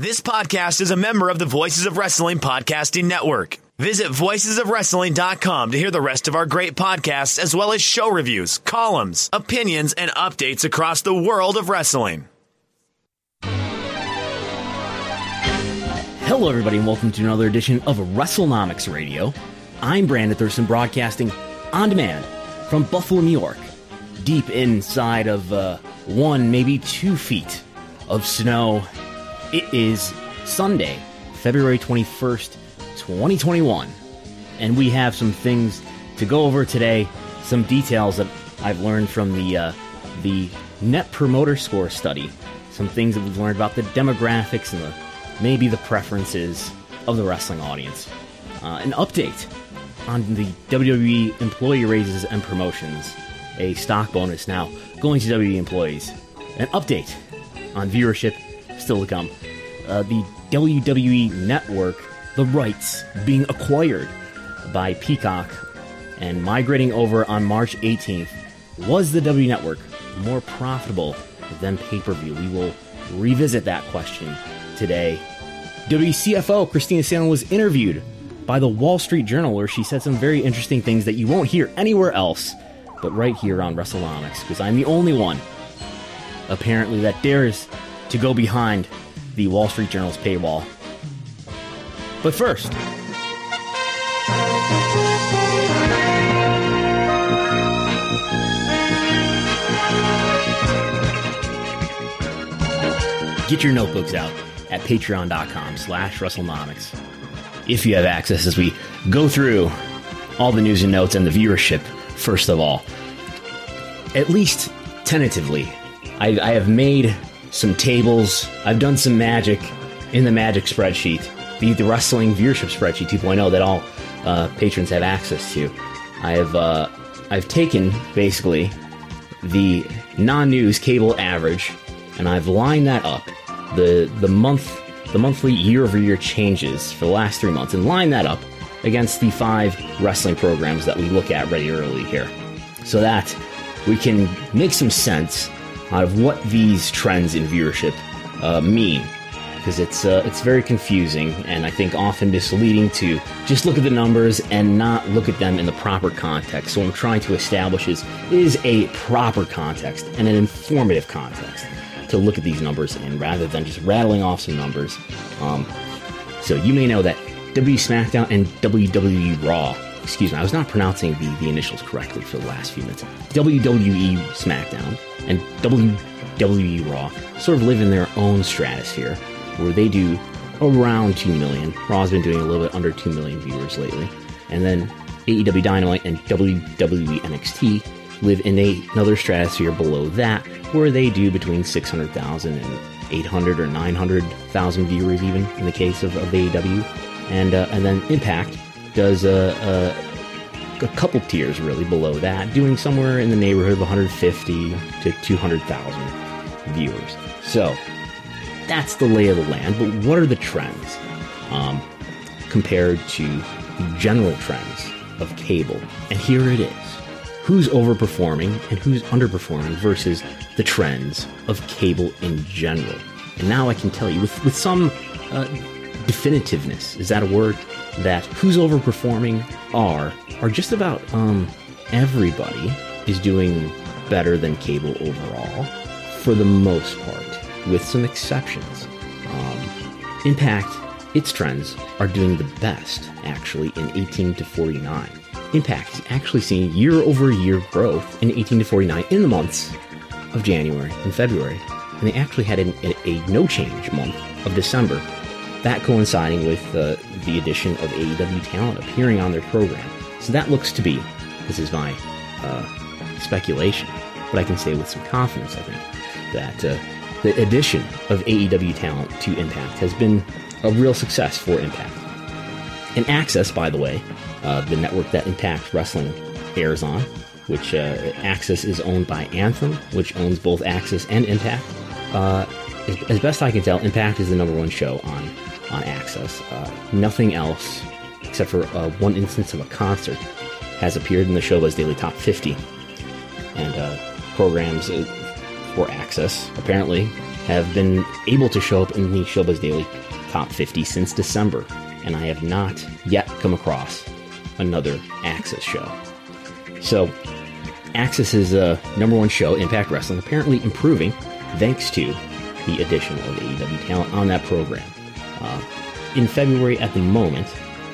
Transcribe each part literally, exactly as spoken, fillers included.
This podcast is a member of the Voices of Wrestling podcasting network. Visit voices of wrestling dot com to hear the rest of our great podcasts, as well as show reviews, columns, opinions, and updates across the world of wrestling. Hello, everybody, and welcome to another edition of WrestleNomics Radio. I'm Brandon Thurston, broadcasting on demand from Buffalo, New York, deep inside of uh, one, maybe two feet of snow. It is Sunday, February twenty-first, twenty twenty-one, and we have some things to go over today, some details that I've learned from the uh, the Net Promoter Score study, some things that we've learned about the demographics and the, maybe the preferences of the wrestling audience, uh, an update on the W W E employee raises and promotions, a stock bonus now going to W W E employees, an update on viewership still to come, uh, the W W E Network, the rights being acquired by Peacock and migrating over on March eighteenth. Was the W W E Network more profitable than pay-per-view? We will revisit that question today. W W E C F O Christina Sallen was interviewed by the Wall Street Journal, where she said some very interesting things that you won't hear anywhere else but right here on WrestleNomics, because I'm the only one, apparently, that dares to go behind the Wall Street Journal's paywall. But first, get your notebooks out at patreon.com slash WrestleNomics if you have access, as we go through all the news and notes and the viewership. First of all, at least tentatively, I, I have made some tables. I've done some magic in the magic spreadsheet, the, the wrestling viewership spreadsheet two point oh that all uh, patrons have access to. I have uh, I've taken basically the non-news cable average, and I've lined that up, the the month the monthly year-over-year changes for the last three months, and lined that up against the five wrestling programs that we look at regularly here, so that we can make some sense out of what these trends in viewership uh, mean, because it's uh, it's very confusing and I think often misleading to just look at the numbers and not look at them in the proper context. So what I'm trying to establish is, is a proper context and an informative context to look at these numbers, and rather than just rattling off some numbers. Um, so you may know that W W E SmackDown and W W E Raw, excuse me, I was not pronouncing the, the initials correctly for the last few minutes, W W E SmackDown and W W E Raw sort of live in their own stratosphere, where they do around two million. Raw's been doing a little bit under two million viewers lately. And then A E W Dynamite and W W E N X T live in a, another stratosphere below that, where they do between six hundred thousand and eight hundred or nine hundred thousand viewers, even in the case of, of A E W. And, uh, and then Impact does a... a a couple tiers really below that, doing somewhere in the neighborhood of one hundred fifty to two hundred thousand viewers. So that's the lay of the land, but what are the trends um, compared to the general trends of cable? And here it is. Who's overperforming and who's underperforming versus the trends of cable in general? And now I can tell you with, with some uh, definitiveness, is that a word? That who's overperforming are are just about um, everybody is doing better than cable overall for the most part, with some exceptions. Um, In fact, its trends are doing the best, actually, in eighteen to forty-nine. Impact has actually seen year-over-year growth in eighteen to forty-nine in the months of January and February, and they actually had a, a, a no-change month of December, that coinciding with uh, the addition of A E W talent appearing on their program. So that looks to be, this is my uh, speculation, but I can say with some confidence, I think, that uh, the addition of A E W talent to Impact has been a real success for Impact. And A X S, by the way, uh, the network that Impact Wrestling airs on, which uh, A X S is owned by Anthem, which owns both A X S and Impact. Uh, as, as best I can tell, Impact is the number one show on, on A X S. Uh, nothing else, except for uh, one instance of a concert, has appeared in the Showbiz Daily Top fifty. And uh, programs uh, for A X S, apparently, have been able to show up in the Showbiz Daily Top fifty since December, and I have not yet come across another A X S show. So, A X S's uh, number one show, Impact Wrestling, apparently improving thanks to the addition of A E W talent on that program. Uh, in February, at the moment,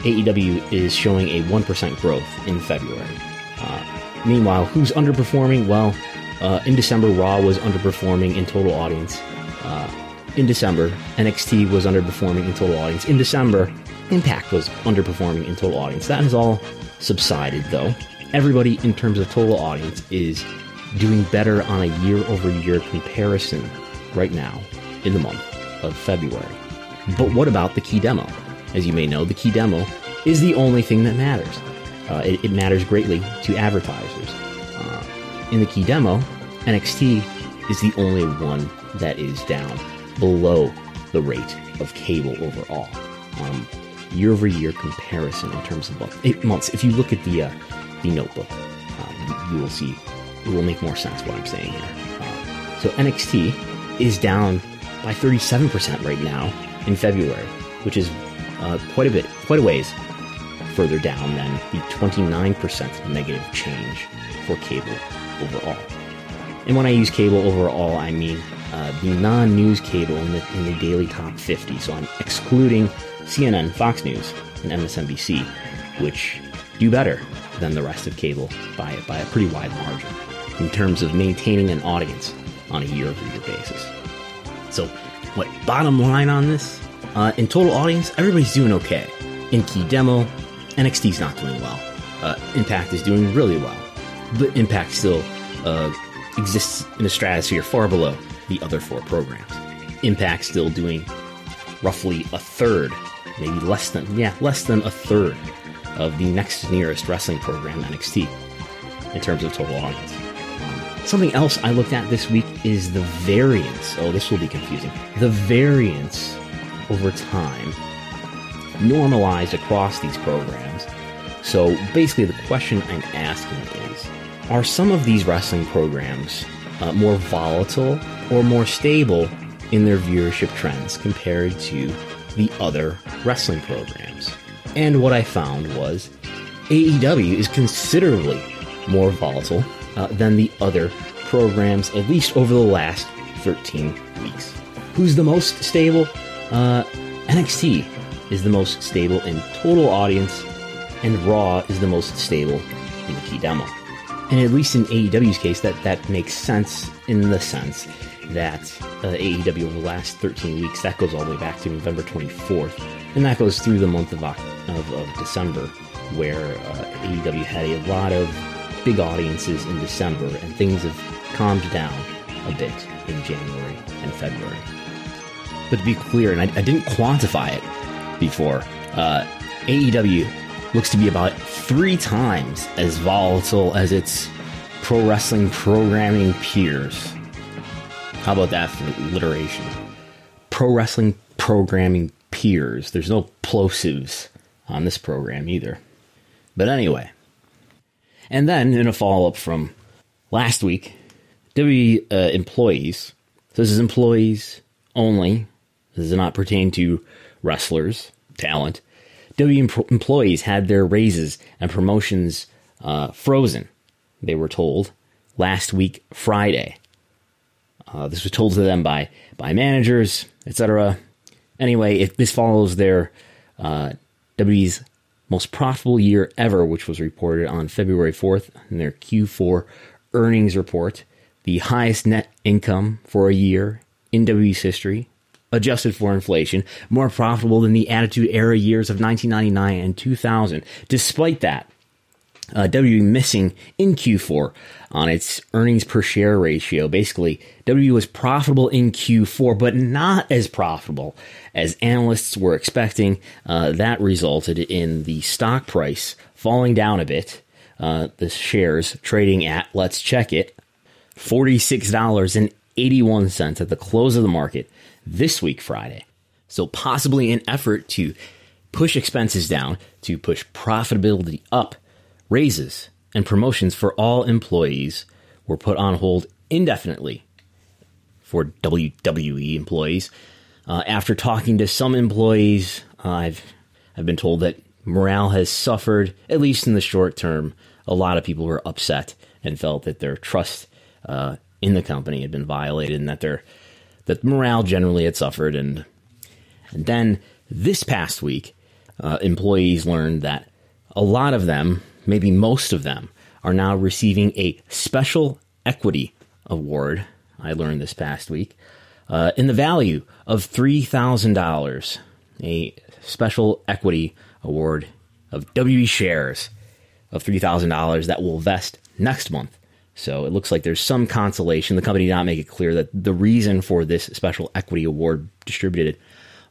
A E W is showing a one percent growth in February. Uh, meanwhile, who's underperforming? Well, uh, in December, Raw was underperforming in total audience. Uh, In December, N X T was underperforming in total audience. In December, Impact was underperforming in total audience. That has all subsided, though. Everybody, in terms of total audience, is doing better on a year-over-year comparison right now in the month of February. But what about the key demo? As you may know, the key demo is the only thing that matters. Uh, it, it matters greatly to advertisers. Uh, in the key demo, N X T is the only one that is down below the rate of cable overall, um, year-over-year comparison in terms of both eight months. If you look at the uh, the notebook, um, you will see it will make more sense what I'm saying here. Uh, so N X T is down by thirty-seven percent right now in February, which is uh, quite a bit, quite a ways further down than the twenty-nine percent negative change for cable overall. And when I use cable overall, I mean Uh, the non-news cable in the, in the daily top fifty, so I'm excluding C N N, Fox News, and M S N B C, which do better than the rest of cable by, by a pretty wide margin in terms of maintaining an audience on a year-over-year basis. So, what bottom line on this? Uh, in total audience, everybody's doing okay. In key demo, N X T's not doing well. Uh, Impact is doing really well, but Impact still uh, exists in a stratosphere far below the other four programs. Impact still doing roughly a third, maybe less than, yeah, less than a third of the next nearest wrestling program, N X T, in terms of total audience. Um, something else I looked at this week is the variance. Oh, this will be confusing. The variance over time normalized across these programs. So basically the question I'm asking is, are some of these wrestling programs Uh, more volatile or more stable in their viewership trends compared to the other wrestling programs? And what I found was A E W is considerably more volatile uh, than the other programs, at least over the last thirteen weeks. Who's the most stable? Uh, N X T is the most stable in total audience, and Raw is the most stable in the key demo. And at least in A E W's case, that, that makes sense in the sense that uh, A E W over the last thirteen weeks, that goes all the way back to November twenty-fourth, and that goes through the month of, of, of December, where uh, A E W had a lot of big audiences in December, and things have calmed down a bit in January and February. But to be clear, and I, I didn't quantify it before, uh, A E W looks to be about three times as volatile as its pro wrestling programming peers. How about that for alliteration? Pro wrestling programming peers. There's no plosives on this program either. But anyway. And then, in a follow-up from last week, W W E uh, employees, so this is employees only, this does not pertain to wrestlers, talent, W W E employees had their raises and promotions uh, frozen, they were told, last week, Friday. Uh, this was told to them by, by managers, et cetera. Anyway, if this follows their uh, W W E's most profitable year ever, which was reported on February fourth in their Q four earnings report, the highest net income for a year in W W E's history, adjusted for inflation, more profitable than the Attitude Era years of nineteen ninety-nine and two thousand. Despite that, uh, W W E missing in Q four on its earnings per share ratio. Basically, W W E was profitable in Q four, but not as profitable as analysts were expecting. Uh, that resulted in the stock price falling down a bit. Uh, the shares trading at, let's check it, forty-six dollars and eighty-one cents at the close of the market this week, Friday. So possibly an effort to push expenses down, to push profitability up, raises and promotions for all employees were put on hold indefinitely for W W E employees. Uh, after talking to some employees, uh, I've I've been told that morale has suffered, at least in the short term. A lot of people were upset and felt that their trust uh, in the company had been violated, and that their that morale generally had suffered. And, and then this past week, uh, employees learned that a lot of them, maybe most of them, are now receiving a special equity award, I learned this past week, uh, in the value of three thousand dollars, a special equity award of W W E shares of three thousand dollars that will vest next month. So it looks like there's some consolation. The company did not make it clear that the reason for this special equity award distributed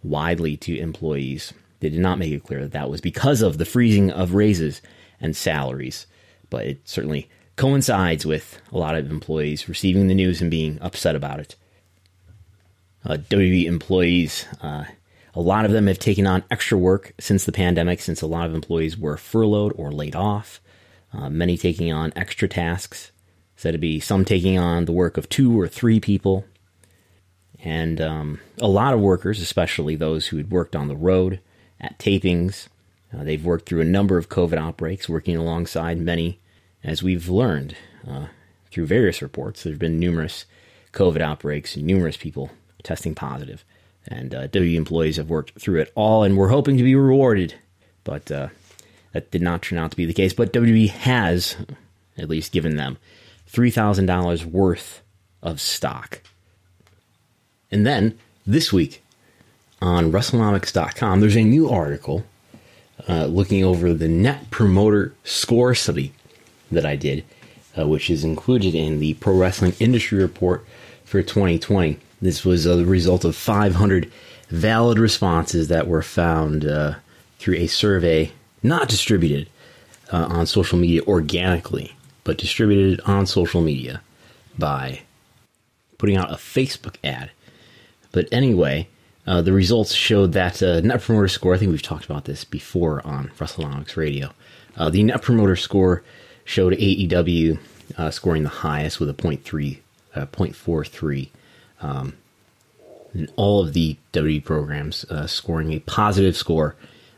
widely to employees, they did not make it clear that that was because of the freezing of raises and salaries. But it certainly coincides with a lot of employees receiving the news and being upset about it. Uh, W W E employees, uh, a lot of them have taken on extra work since the pandemic, since a lot of employees were furloughed or laid off, uh, many taking on extra tasks. Said to be some taking on the work of two or three people. And um, a lot of workers, especially those who had worked on the road, at tapings, uh, they've worked through a number of COVID outbreaks, working alongside many, as we've learned uh, through various reports. There have been numerous COVID outbreaks, numerous people testing positive. And uh, W W E employees have worked through it all and were hoping to be rewarded. But uh, that did not turn out to be the case. But W W E has, at least given them, three thousand dollars worth of stock. And then, this week, on WrestleNomics dot com, there's a new article uh, looking over the Net Promoter Score study that I did, uh, which is included in the Pro Wrestling Industry Report for twenty twenty. This was uh, the result of five hundred valid responses that were found uh, through a survey not distributed uh, on social media organically, but distributed on social media by putting out a Facebook ad. But anyway, uh, the results showed that uh, Net Promoter Score, I think we've talked about this before on WrestleNomics Radio, uh, the Net Promoter Score showed A E W uh, scoring the highest with a point three, uh, point four three, um, and all of the W W E programs uh, scoring a positive score,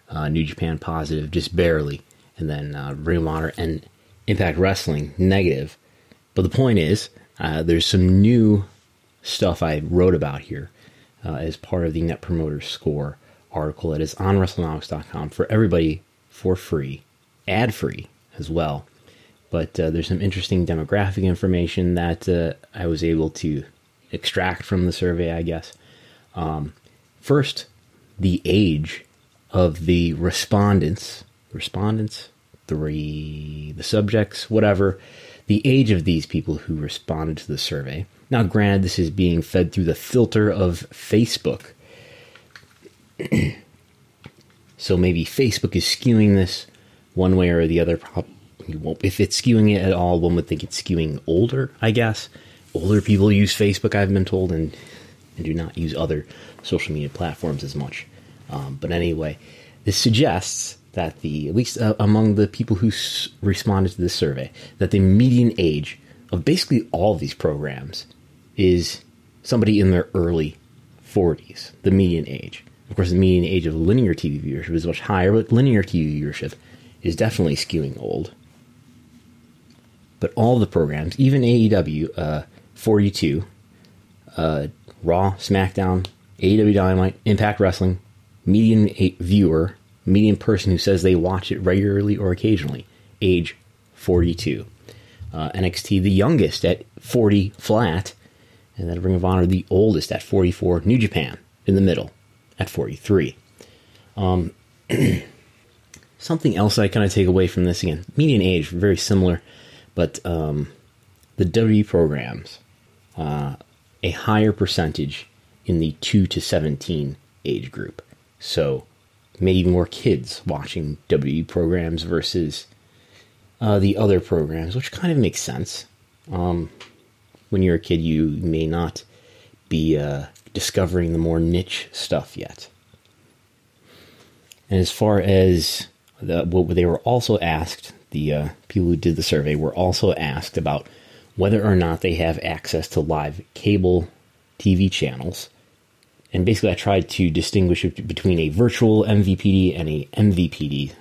uh, New Japan positive, just barely, and then uh, Ring of Honor and Impact Wrestling, negative. But the point is, uh, there's some new stuff I wrote about here uh, as part of the Net Promoter Score article that is on WrestleNomics dot com for everybody for free, ad-free as well. But uh, there's some interesting demographic information that uh, I was able to extract from the survey, I guess. Um, first, the age of the respondents. Respondents? Three, the subjects, whatever, the age of these people who responded to the survey. Now, granted, this is being fed through the filter of Facebook. So maybe Facebook is skewing this one way or the other. If it's skewing it at all, one would think it's skewing older, I guess. Older people use Facebook, I've been told, and, and do not use other social media platforms as much. Um, but anyway, this suggests that the, at least uh, among the people who s- responded to this survey, that the median age of basically all of these programs is somebody in their early forties, the median age. Of course, the median age of linear T V viewership is much higher, but linear T V viewership is definitely skewing old. But all the programs, even A E W, uh, forty-two, uh, Raw, SmackDown, A E W Dynamite, Impact Wrestling, median viewer, median person who says they watch it regularly or occasionally, age forty-two. Uh, N X T, the youngest at forty flat, and then Ring of Honor, the oldest at forty-four. New Japan, in the middle, at forty-three. Um, something else I kind of take away from this, again, median age, very similar, but um, the W W E programs, uh, a higher percentage in the two to seventeen age group. So maybe more kids watching W W E programs versus uh, the other programs, which kind of makes sense. Um, when you're a kid, you may not be uh, discovering the more niche stuff yet. And as far as the, what they were also asked, the uh, people who did the survey were also asked about whether or not they have access to live cable T V channels. And basically, I tried to distinguish between a virtual M V P D and a M V P D.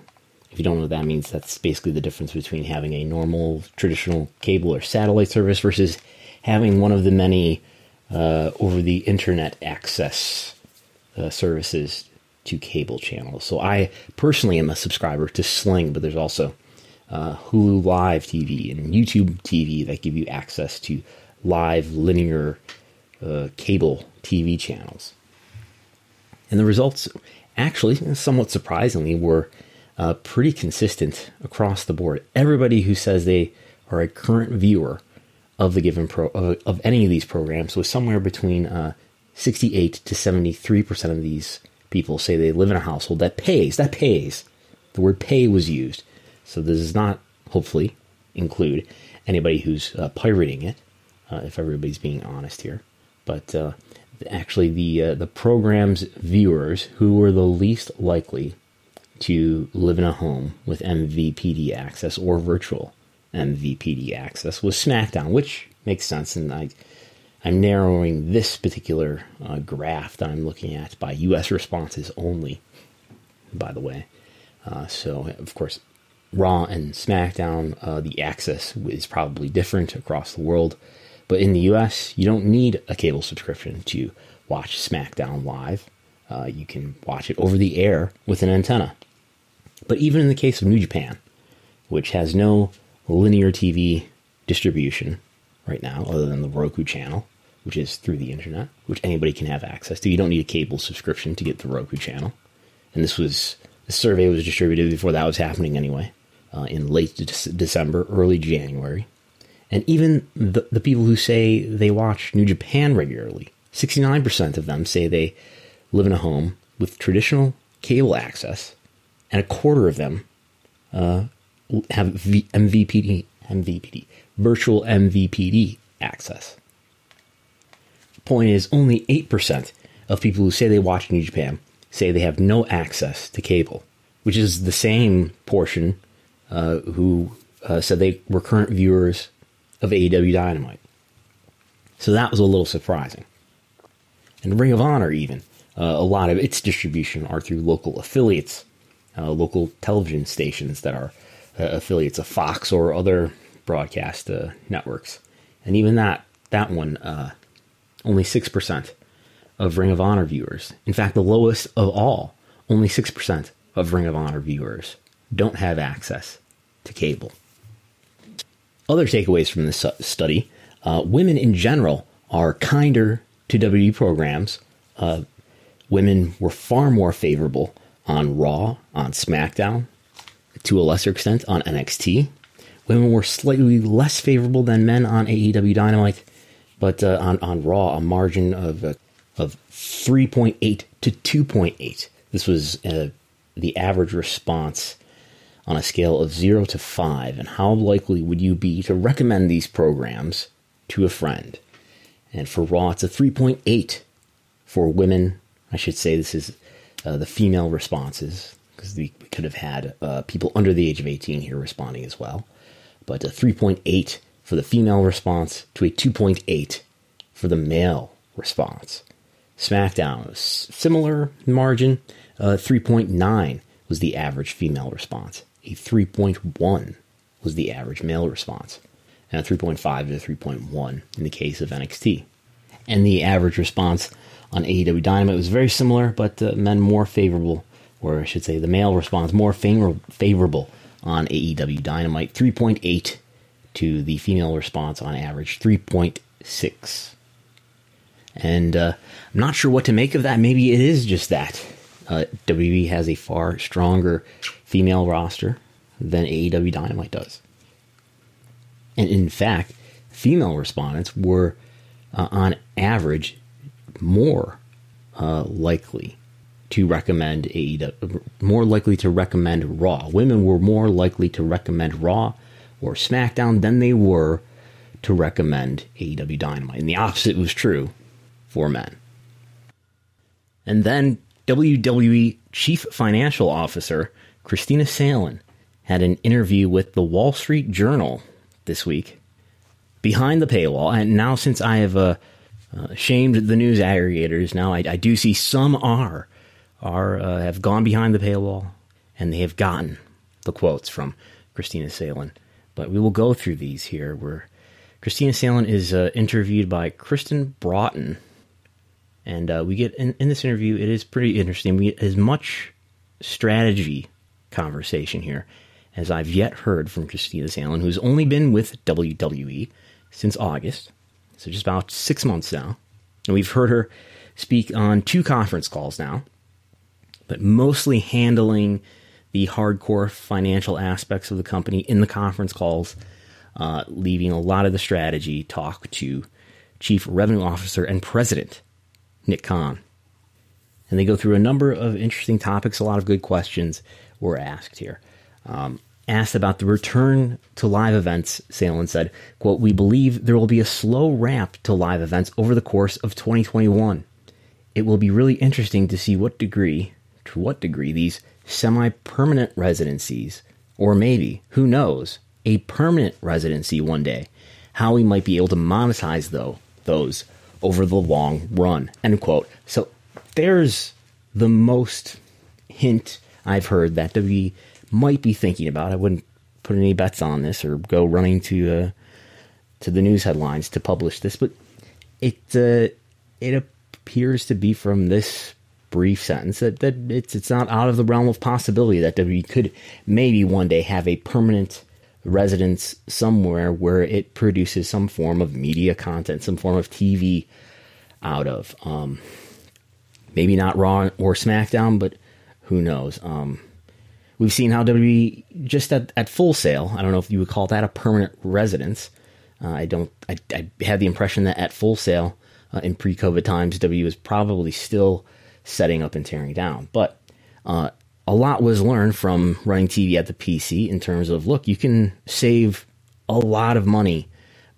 If you don't know what that means, that's basically the difference between having a normal, traditional cable or satellite service versus having one of the many uh, over-the-internet access uh, services to cable channels. So I personally am a subscriber to Sling, but there's also uh, Hulu Live T V and YouTube T V that give you access to live linear uh, cable T V channels. And the results, actually, somewhat surprisingly, were uh, pretty consistent across the board. Everybody who says they are a current viewer of the given pro of, of any of these programs was somewhere between uh, sixty-eight to seventy-three percent of these people say they live in a household that pays. That pays. The word pay was used. So this does not, hopefully, include anybody who's uh, pirating it, uh, if everybody's being honest here. But uh, actually, the uh, the program's viewers who were the least likely to live in a home with M V P D access or virtual M V P D access was SmackDown, which makes sense. And I... I'm narrowing this particular uh, graph that I'm looking at by U S responses only, by the way. Uh, so, of course, Raw and SmackDown, uh, the access is probably different across the world. But in the U S, you don't need a cable subscription to watch SmackDown live. Uh, you can watch it over the air with an antenna. But even in the case of New Japan, which has no linear T V distribution right now, other than the Roku channel, which is through the internet, which anybody can have access to. You don't need a cable subscription to get the Roku channel. And this was, the survey was distributed before that was happening anyway, uh, in late de- December, early January. And even the, the people who say they watch New Japan regularly, sixty-nine percent of them say they live in a home with traditional cable access, and a quarter of them uh, have v- M V P D, M V P D, virtual M V P D access. The point is, only eight percent of people who say they watch New Japan say they have no access to cable, which is the same portion uh, who uh, said they were current viewers of A E W Dynamite. So that was a little surprising. And Ring of Honor, even, uh, a lot of its distribution are through local affiliates, uh, local television stations that are uh, affiliates of Fox or other broadcast uh, networks. And even that that one, uh, only six percent of Ring of Honor viewers, in fact the lowest of all, only six percent of Ring of Honor viewers don't have access to cable. Other takeaways from this study, uh, women in general are kinder to W W E programs. Uh, women were far more favorable on Raw, on SmackDown, to a lesser extent on N X T. Women were slightly less favorable than men on A E W Dynamite, but uh, on, on Raw, a margin of uh, of three point eight to two point eight. This was uh, the average response on a scale of zero to five. And how likely would you be to recommend these programs to a friend? And for Raw, it's a three point eight for women. I should say this is uh, the female responses, because we could have had uh, people under the age of eighteen here responding as well. But a three point eight for the female response to a two point eight for the male response. SmackDown, similar margin, uh, three point nine was the average female response. A three point one was the average male response. And a three point five to three point one in the case of N X T. And the average response on A E W Dynamite was very similar, but the men more favorable, or I should say the male response more favor- favorable on A E W Dynamite, three point eight to the female response on average, three point six. And uh, I'm not sure what to make of that. Maybe it is just that. Uh, W W E has a far stronger female roster than A E W Dynamite does. And in fact, female respondents were, uh, on average, more uh, likely to recommend A E W, more likely to recommend Raw. Women were more likely to recommend Raw or SmackDown than they were to recommend A E W Dynamite. And the opposite was true for men. And then W W E Chief Financial Officer Christina Sallen had an interview with the Wall Street Journal this week behind the paywall. And now, since I have uh, uh, shamed the news aggregators, now I, I do see some are are uh, have gone behind the paywall and they have gotten the quotes from Christina Sallen. But we will go through these here. Where Christina Sallen is uh, interviewed by Kristen Broughton. And uh, we get in, in this interview, it is pretty interesting. We get as much strategy conversation here as I've yet heard from Christina Sallen, who's only been with W W E since August, so just about six months now. And we've heard her speak on two conference calls now, but mostly handling the hardcore financial aspects of the company in the conference calls, uh, leaving a lot of the strategy talk to Chief Revenue Officer and President Nick Khan. And they go through a number of interesting topics. A lot of good questions were asked here. Um, asked about the return to live events, Sallen said, quote, "We believe there will be a slow ramp to live events over the course of twenty twenty-one. It will be really interesting to see what degree, to what degree these semi-permanent residencies, or maybe, who knows, a permanent residency one day, how we might be able to monetize though those over the long run," end quote. So there's the most hint I've heard that W W E might be thinking about. I wouldn't put any bets on this or go running to uh, to the news headlines to publish this, but it uh, it appears to be from this brief sentence that, that it's it's not out of the realm of possibility that W W E could maybe one day have a permanent residence somewhere where it produces some form of media content, some form of T V out of. Um, maybe not Raw or SmackDown, but who knows? Um, we've seen how W W E, just at, at Full Sail, I don't know if you would call that a permanent residence. Uh, I don't. I, I had the impression that at Full Sail, uh, in pre-COVID times, W W E was probably still setting up and tearing down. But uh, a lot was learned from running T V at the P C in terms of, look, you can save a lot of money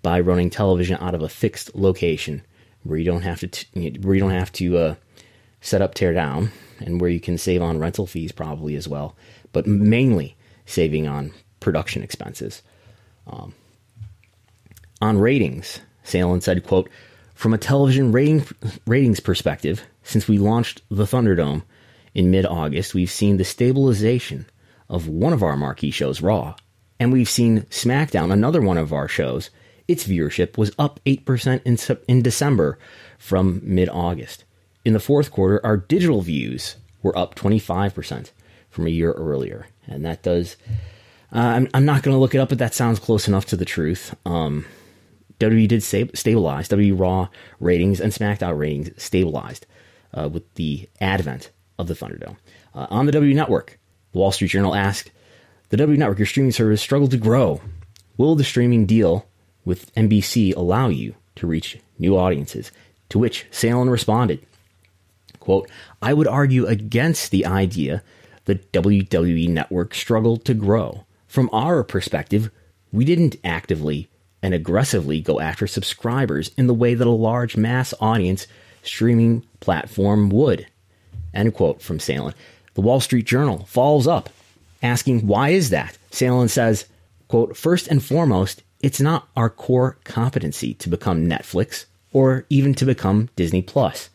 by running television out of a fixed location where you don't have to t- where you don't have to uh, set up, tear down, and where you can save on rental fees probably as well, but mainly saving on production expenses. Um, on ratings, Sallen said, quote, "From a television rating ratings perspective, since we launched the Thunderdome in mid-August, we've seen the stabilization of one of our marquee shows, Raw, and we've seen SmackDown, another one of our shows. Its viewership was up eight percent in, in December from mid-August. In the fourth quarter, our digital views were up twenty-five percent from a year earlier." And that does... Uh, I'm, I'm not going to look it up, but that sounds close enough to the truth. Um, W W E did stab- stabilize. W W E Raw ratings and SmackDown ratings stabilized uh, with the advent of the Thunderdome. Uh, on the W Network, the Wall Street Journal asked, "The W Network, your streaming service, struggled to grow. Will the streaming deal with N B C allow you to reach new audiences?" To which Sallen responded, quote, "I would argue against the idea that W W E Network struggled to grow. From our perspective, we didn't actively and aggressively go after subscribers in the way that a large mass audience streaming platform would," end quote from Sallen. The Wall Street Journal follows up asking, why is that? Sallen says, quote, "First and foremost, it's not our core competency to become Netflix or even to become Disney Plus.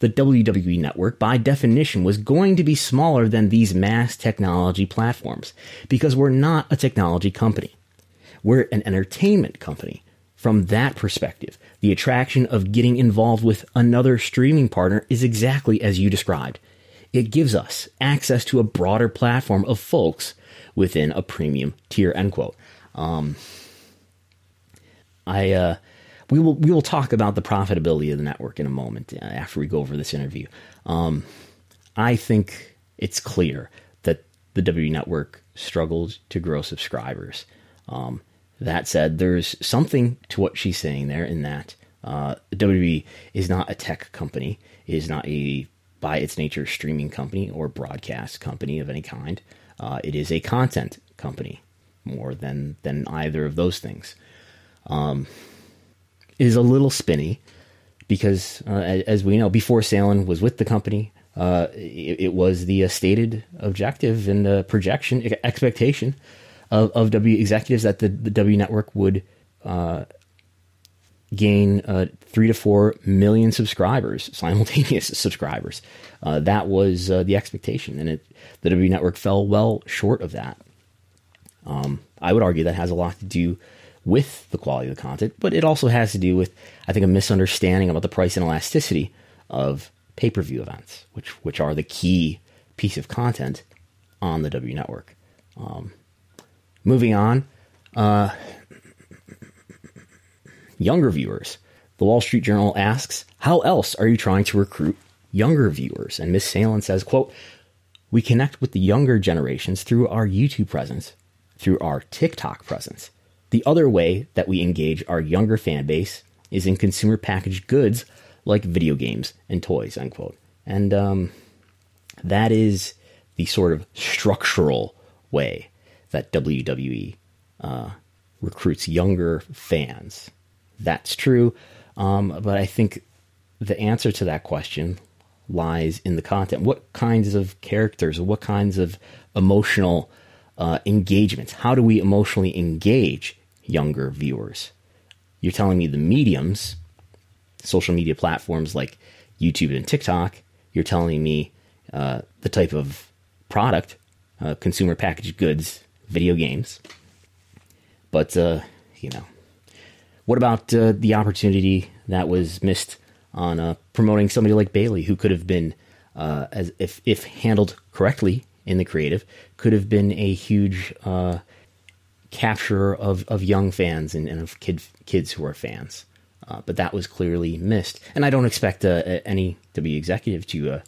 The W W E Network, by definition, was going to be smaller than these mass technology platforms because we're not a technology company. We're an entertainment company From that perspective, the attraction of getting involved with another streaming partner is exactly as you described. It gives us access to a broader platform of folks within a premium tier, end quote. Um, I, uh, we will, we will talk about the profitability of the network in a moment uh, after we go over this interview. Um, I think it's clear that the W W E Network struggles to grow subscribers. Um, that said, there's something to what she's saying there in that uh, W W E is not a tech company, it is not a, by its nature, streaming company or broadcast company of any kind. Uh, it is a content company more than, than either of those things. Um, it is a little spinny because, uh, as, as we know, before Sallen was with the company, uh, it, it was the uh, stated objective and the projection expectation of, of W executives that the, the W Network would uh, gain uh, three to four million subscribers, simultaneous subscribers. Uh, that was uh, the expectation, and it, the W Network fell well short of that. Um, I would argue that has a lot to do with the quality of the content, but it also has to do with, I think, a misunderstanding about the price and elasticity of pay-per-view events, which which are the key piece of content on the W Network. Um, moving on. Uh, younger viewers. The Wall Street Journal asks, how else are you trying to recruit younger viewers? And Miz Sallen says, quote, we connect with the younger generations through our YouTube presence, through our TikTok presence. The other way that we engage our younger fan base is in consumer packaged goods like video games and toys, end quote. And um, that is the sort of structural way that W W E uh, recruits younger fans. That's true, um, but I think the answer to that question lies in the content. What kinds of characters, what kinds of emotional uh, engagements? How do we emotionally engage younger viewers? You're telling me the mediums, social media platforms like YouTube and TikTok, you're telling me uh, the type of product, uh, consumer packaged goods, video games. But, uh, you know, what about uh, the opportunity that was missed on uh, promoting somebody like Bayley, who could have been, uh, as if, if handled correctly in the creative, could have been a huge uh, capture of, of young fans and, and of kid, kids who are fans. Uh, but that was clearly missed. And I don't expect uh, any W W E executive to uh,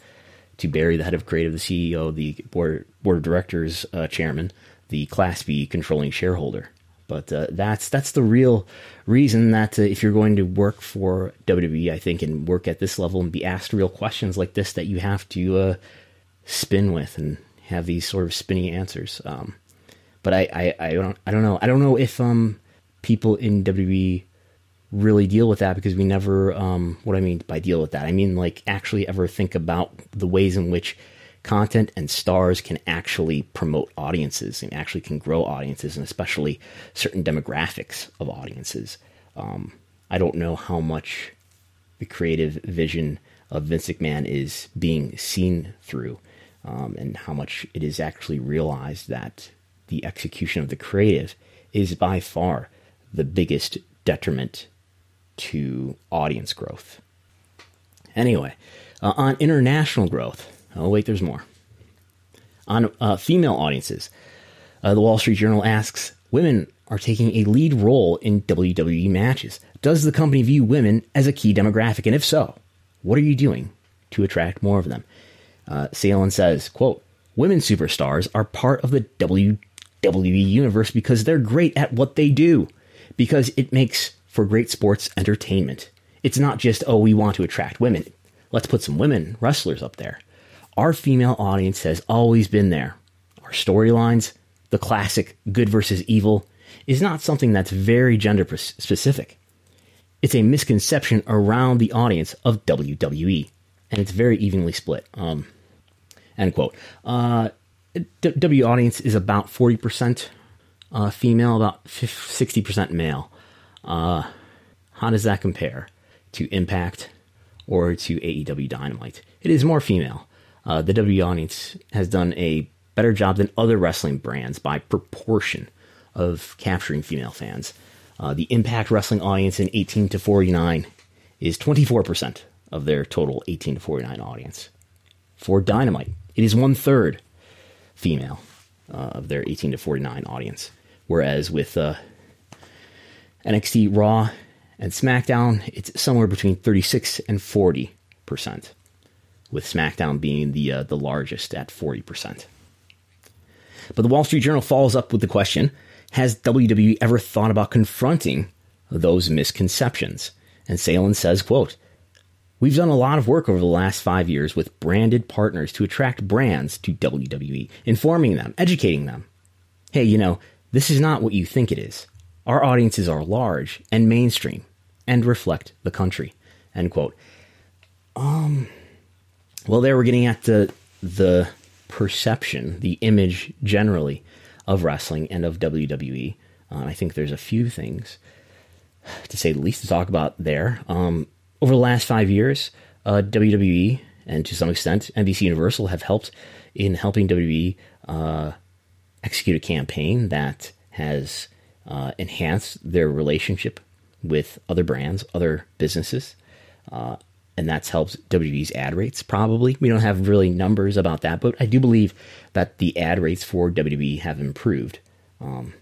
to bury the head of creative, the C E O, the board, board of directors, uh, chairman, the Class B controlling shareholder. But uh, that's that's the real reason that uh, if you're going to work for W W E, I think, and work at this level and be asked real questions like this, that you have to uh, spin with and have these sort of spinny answers. Um, but I, I, I don't I don't know. I don't know if um people in W W E really deal with that, because we never, um, what I mean by deal with that, I mean like actually ever think about the ways in which content and stars can actually promote audiences and actually can grow audiences, and especially certain demographics of audiences. Um, I don't know how much the creative vision of Vince McMahon is being seen through, um, and how much it is actually realized that the execution of the creative is by far the biggest detriment to audience growth. Anyway, uh, on international growth, oh wait, there's more. On uh, female audiences, uh, the Wall Street Journal asks, women are taking a lead role in W W E matches. Does the company view women as a key demographic? And if so, what are you doing to attract more of them? Uh, Sallen says, quote, women superstars are part of the W W E universe because they're great at what they do, because it makes for great sports entertainment. It's not just, oh, we want to attract women. Let's put some women wrestlers up there. Our female audience has always been there. Our storylines, the classic good versus evil, is not something that's very gender specific. It's a misconception around the audience of W W E, and it's very evenly split. Um, end quote. Uh, W audience is about forty percent. Uh, female, about sixty percent male. Uh, how does that compare to Impact or to A E W Dynamite? It is more female. Uh, the W W E audience has done a better job than other wrestling brands by proportion of capturing female fans. Uh, the Impact Wrestling audience in eighteen to forty-nine is twenty-four percent of their total eighteen to forty-nine audience. For Dynamite, it is one-third female uh, of their eighteen to forty-nine audience. Whereas with uh, N X T, Raw, and SmackDown, it's somewhere between thirty-six and forty percent, with SmackDown being the uh, the largest at forty percent. But the Wall Street Journal follows up with the question, has W W E ever thought about confronting those misconceptions? And Sallen says, quote, "We've done a lot of work over the last five years with branded partners to attract brands to W W E, informing them, educating them. Hey, you know, this is not what you think it is. Our audiences are large and mainstream and reflect the country," end quote. Um, well, there we're getting at the the perception, the image generally of wrestling and of W W E. Uh, I think there's a few things, to say the least, to talk about there. Um, over the last five years, uh, W W E and to some extent NBCUniversal have helped in helping W W E uh, execute a campaign that has uh, enhanced their relationship with other brands, other businesses, uh, and that's helped W W E's ad rates, probably. We don't have really numbers about that, but I do believe that the ad rates for W W E have improved. Um,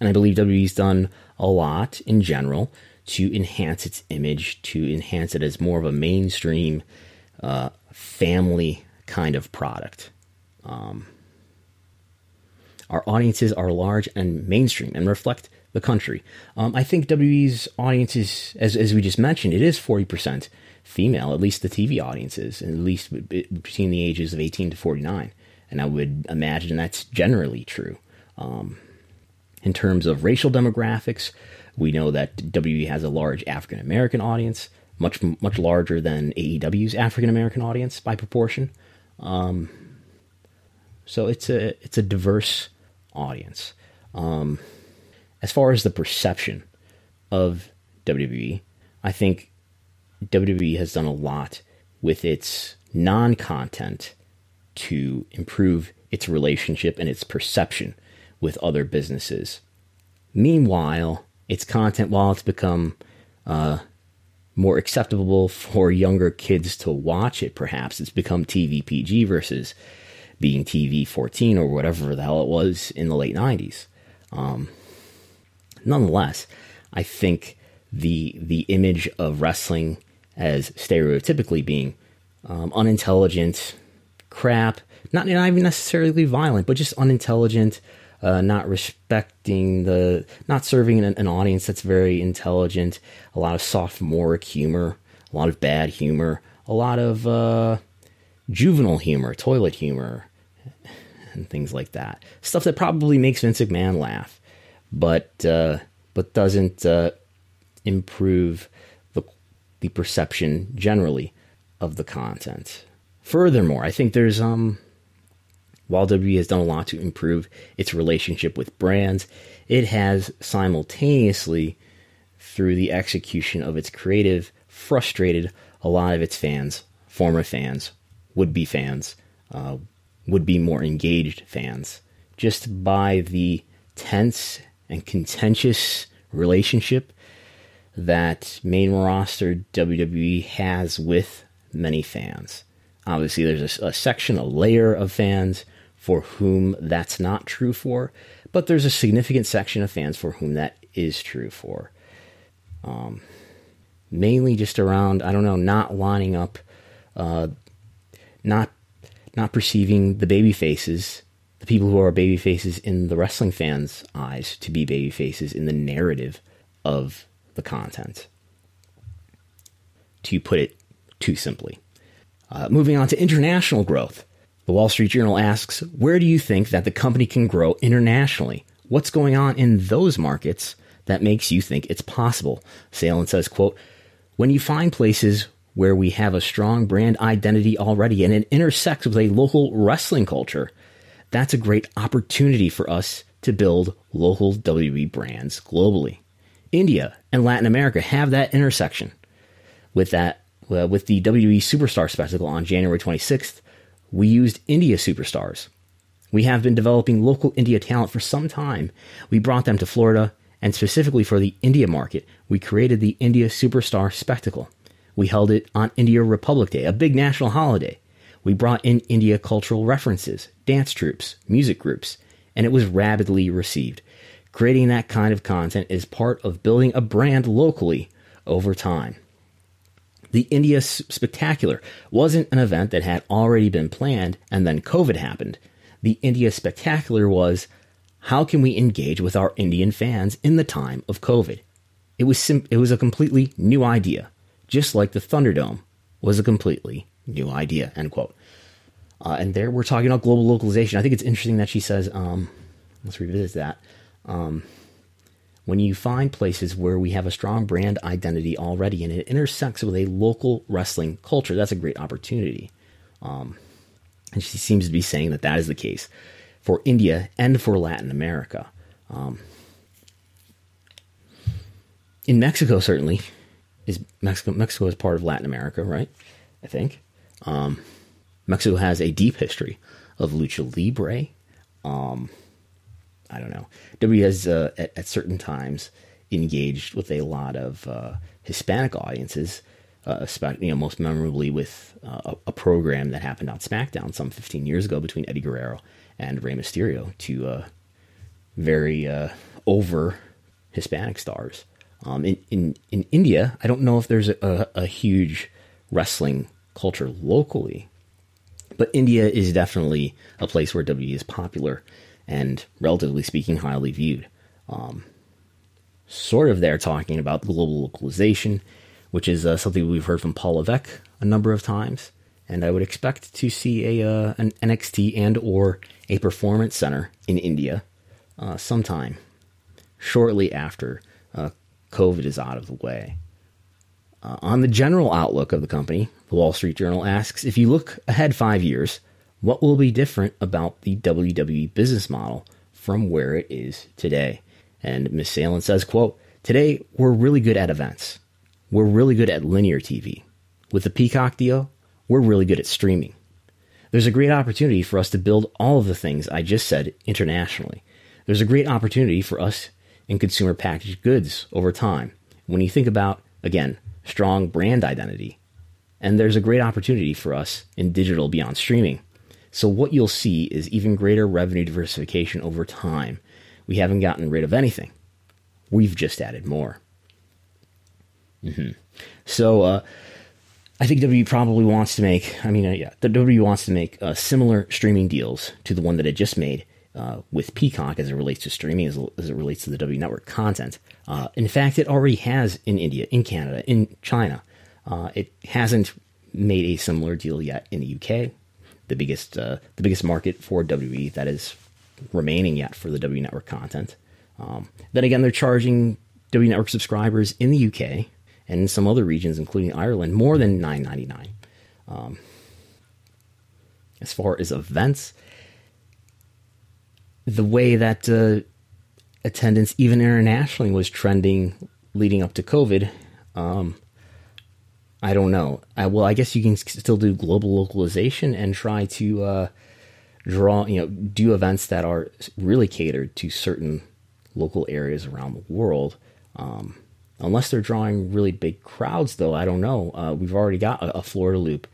and I believe W W E's done a lot in general to enhance its image, to enhance it as more of a mainstream, uh, family kind of product. Um, our audiences are large and mainstream and reflect the country. Um, I think W W E's audience is, as as we just mentioned, it is forty percent female, at least the T V audience is, at least between the ages of eighteen to forty-nine. And I would imagine that's generally true. Um, in terms of racial demographics, we know that W W E has a large African-American audience, much, much larger than A E W's African-American audience by proportion. Um, so it's a, it's a diverse audience. Um, As far as the perception of W W E, I think W W E has done a lot with its non-content to improve its relationship and its perception with other businesses. Meanwhile, its content, while it's become uh, more acceptable for younger kids to watch it, perhaps, it's become T V P G versus being T V fourteen or whatever the hell it was in the late nineties. Um... Nonetheless, I think the the image of wrestling as stereotypically being um, unintelligent, crap, not, not even necessarily violent, but just unintelligent, uh, not respecting the, not serving an, an audience that's very intelligent, a lot of sophomoric humor, a lot of bad humor, a lot of uh, juvenile humor, toilet humor, and things like that. Stuff that probably makes Vince McMahon laugh, but uh, but doesn't uh, improve the, the perception generally of the content. Furthermore, I think there's, um, while W W E has done a lot to improve its relationship with brands, it has simultaneously, through the execution of its creative, frustrated a lot of its fans, former fans, would-be fans, uh, would-be more engaged fans, just by the tense and contentious relationship that main roster W W E has with many fans. Obviously, there's a, a section, a layer of fans for whom that's not true for, but there's a significant section of fans for whom that is true for. Um, mainly just around, I don't know, not lining up, uh, not not perceiving the baby faces, the people who are baby faces in the wrestling fans' eyes, to be baby faces in the narrative of the content, to put it too simply. Uh, moving on to international growth. The Wall Street Journal asks, where do you think that the company can grow internationally? What's going on in those markets that makes you think it's possible? Sallen says, quote, "When you find places where we have a strong brand identity already and it intersects with a local wrestling culture, that's a great opportunity for us to build local W W E brands globally. India and Latin America have that intersection. With that, uh, with the W W E Superstar Spectacle on January twenty-sixth, we used India superstars. We have been developing local India talent for some time. We brought them to Florida and specifically for the India market, we created the India Superstar Spectacle. We held it on India Republic Day, a big national holiday. We brought in India cultural references, dance troupes, music groups, and it was rapidly received. Creating that kind of content is part of building a brand locally over time. The India Spectacular wasn't an event that had already been planned and then COVID happened. The India Spectacular was, how can we engage with our Indian fans in the time of COVID? It was sim- it was a completely new idea, just like the Thunderdome was a completely new idea, end quote. Uh, and there we're talking about global localization. I think it's interesting that she says, um, let's revisit that. Um, when you find places where we have a strong brand identity already and it intersects with a local wrestling culture, that's a great opportunity. Um, and she seems to be saying that that is the case for India and for Latin America. Um, in Mexico, certainly, is Mexico, Mexico is part of Latin America, right? I think. Um, Mexico has a deep history of lucha libre. Um, I don't know. W W E has, uh, at, at certain times, engaged with a lot of uh, Hispanic audiences, uh, you know, most memorably with uh, a, a program that happened on SmackDown some fifteen years ago between Eddie Guerrero and Rey Mysterio, two uh, very uh, over Hispanic stars. Um, in, in, in India, I don't know if there's a, a huge wrestling culture locally, but India is definitely a place where W W E is popular and, relatively speaking, highly viewed. Um, sort of there talking about global localization, which is uh, something we've heard from Paul Levesque a number of times, and I would expect to see a uh, an N X T and or a performance center in India uh, sometime shortly after uh, COVID is out of the way. Uh, on the general outlook of the company, the Wall Street Journal asks, if you look ahead five years, what will be different about the W W E business model from where it is today? And Miz Sallen says, quote, today, we're really good at events. We're really good at linear T V. With the Peacock deal, we're really good at streaming. There's a great opportunity for us to build all of the things I just said internationally. There's a great opportunity for us in consumer packaged goods over time. When you think about, again, strong brand identity, and there's a great opportunity for us in digital beyond streaming. So what you'll see is even greater revenue diversification over time. We haven't gotten rid of anything. We've just added more. Mm-hmm. So uh, I think W W E probably wants to make, I mean, uh, yeah, the W W E wants to make uh, similar streaming deals to the one that it just made uh, with Peacock as it relates to streaming, as, as it relates to the W W E Network content. Uh, in fact, it already has in India, in Canada, in China. Uh, it hasn't made a similar deal yet in the U K, the biggest uh, the biggest market for W W E that is remaining yet for the W W E Network content. Um, then again, they're charging W W E Network subscribers in the U K and in some other regions, including Ireland, more than nine ninety-nine. Um, as far as events, the way that uh, attendance, even internationally, was trending leading up to COVID, um, I don't know. I, well, I guess you can still do global localization and try to uh, draw, you know, do events that are really catered to certain local areas around the world. Um, unless they're drawing really big crowds, though, I don't know. Uh, we've already got a, a Florida Loop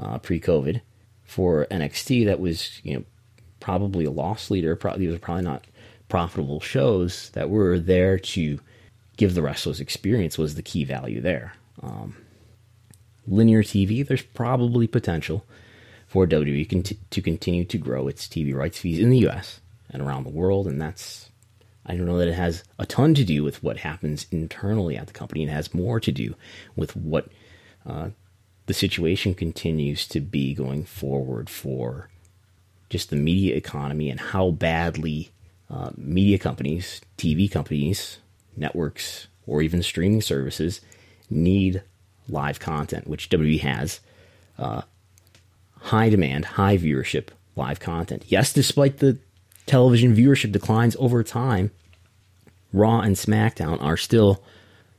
uh, pre-COVID for N X T that was, you know, probably a loss leader. Pro- these are probably not profitable shows that were there to give the wrestlers experience was the key value there. Um, Linear T V, there's probably potential for W W E conti- to continue to grow its T V rights fees in the U S and around the world, and that's, I don't know that it has a ton to do with what happens internally at the company. It has more to do with what uh, the situation continues to be going forward for just the media economy and how badly uh, media companies, T V companies, networks, or even streaming services need live content, which W W E has. Uh, high demand, high viewership, live content. Yes, despite the television viewership declines over time, Raw and SmackDown are still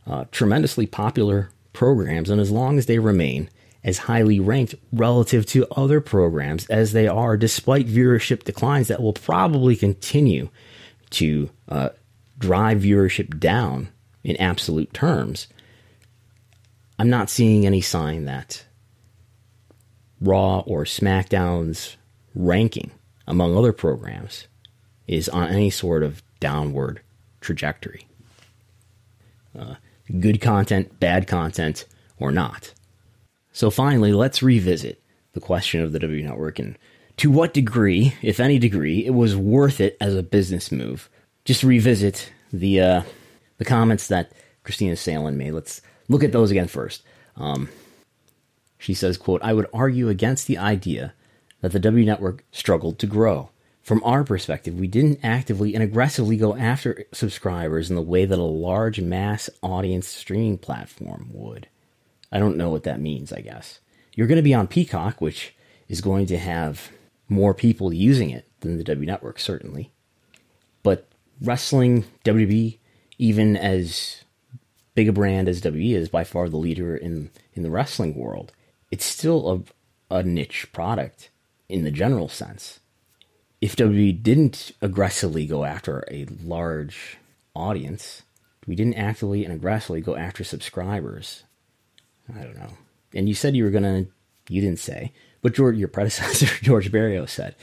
uh, tremendously popular programs, and as long as they remain as highly ranked relative to other programs as they are, despite viewership declines that will probably continue to uh, drive viewership down in absolute terms, I'm not seeing any sign that Raw or SmackDown's ranking, among other programs, is on any sort of downward trajectory. Uh, good content, bad content, or not. So finally, let's revisit the question of the W Network and to what degree, if any degree, it was worth it as a business move. Just revisit the uh, the comments that Christina Sallen made. Let's look at those again first. Um, she says, quote, "I would argue against the idea that the W Network struggled to grow. From our perspective, we didn't actively and aggressively go after subscribers in the way that a large mass audience streaming platform would." I don't know what that means, I guess. You're going to be on Peacock, which is going to have more people using it than the W Network, certainly. But wrestling, W W E, even as big a brand as W W E is, by far the leader in, in the wrestling world, it's still a, a niche product in the general sense. If W W E didn't aggressively go after a large audience, we didn't actively and aggressively go after subscribers. I don't know. And you said you were going to, you didn't say, but George, your predecessor, George Barrios, said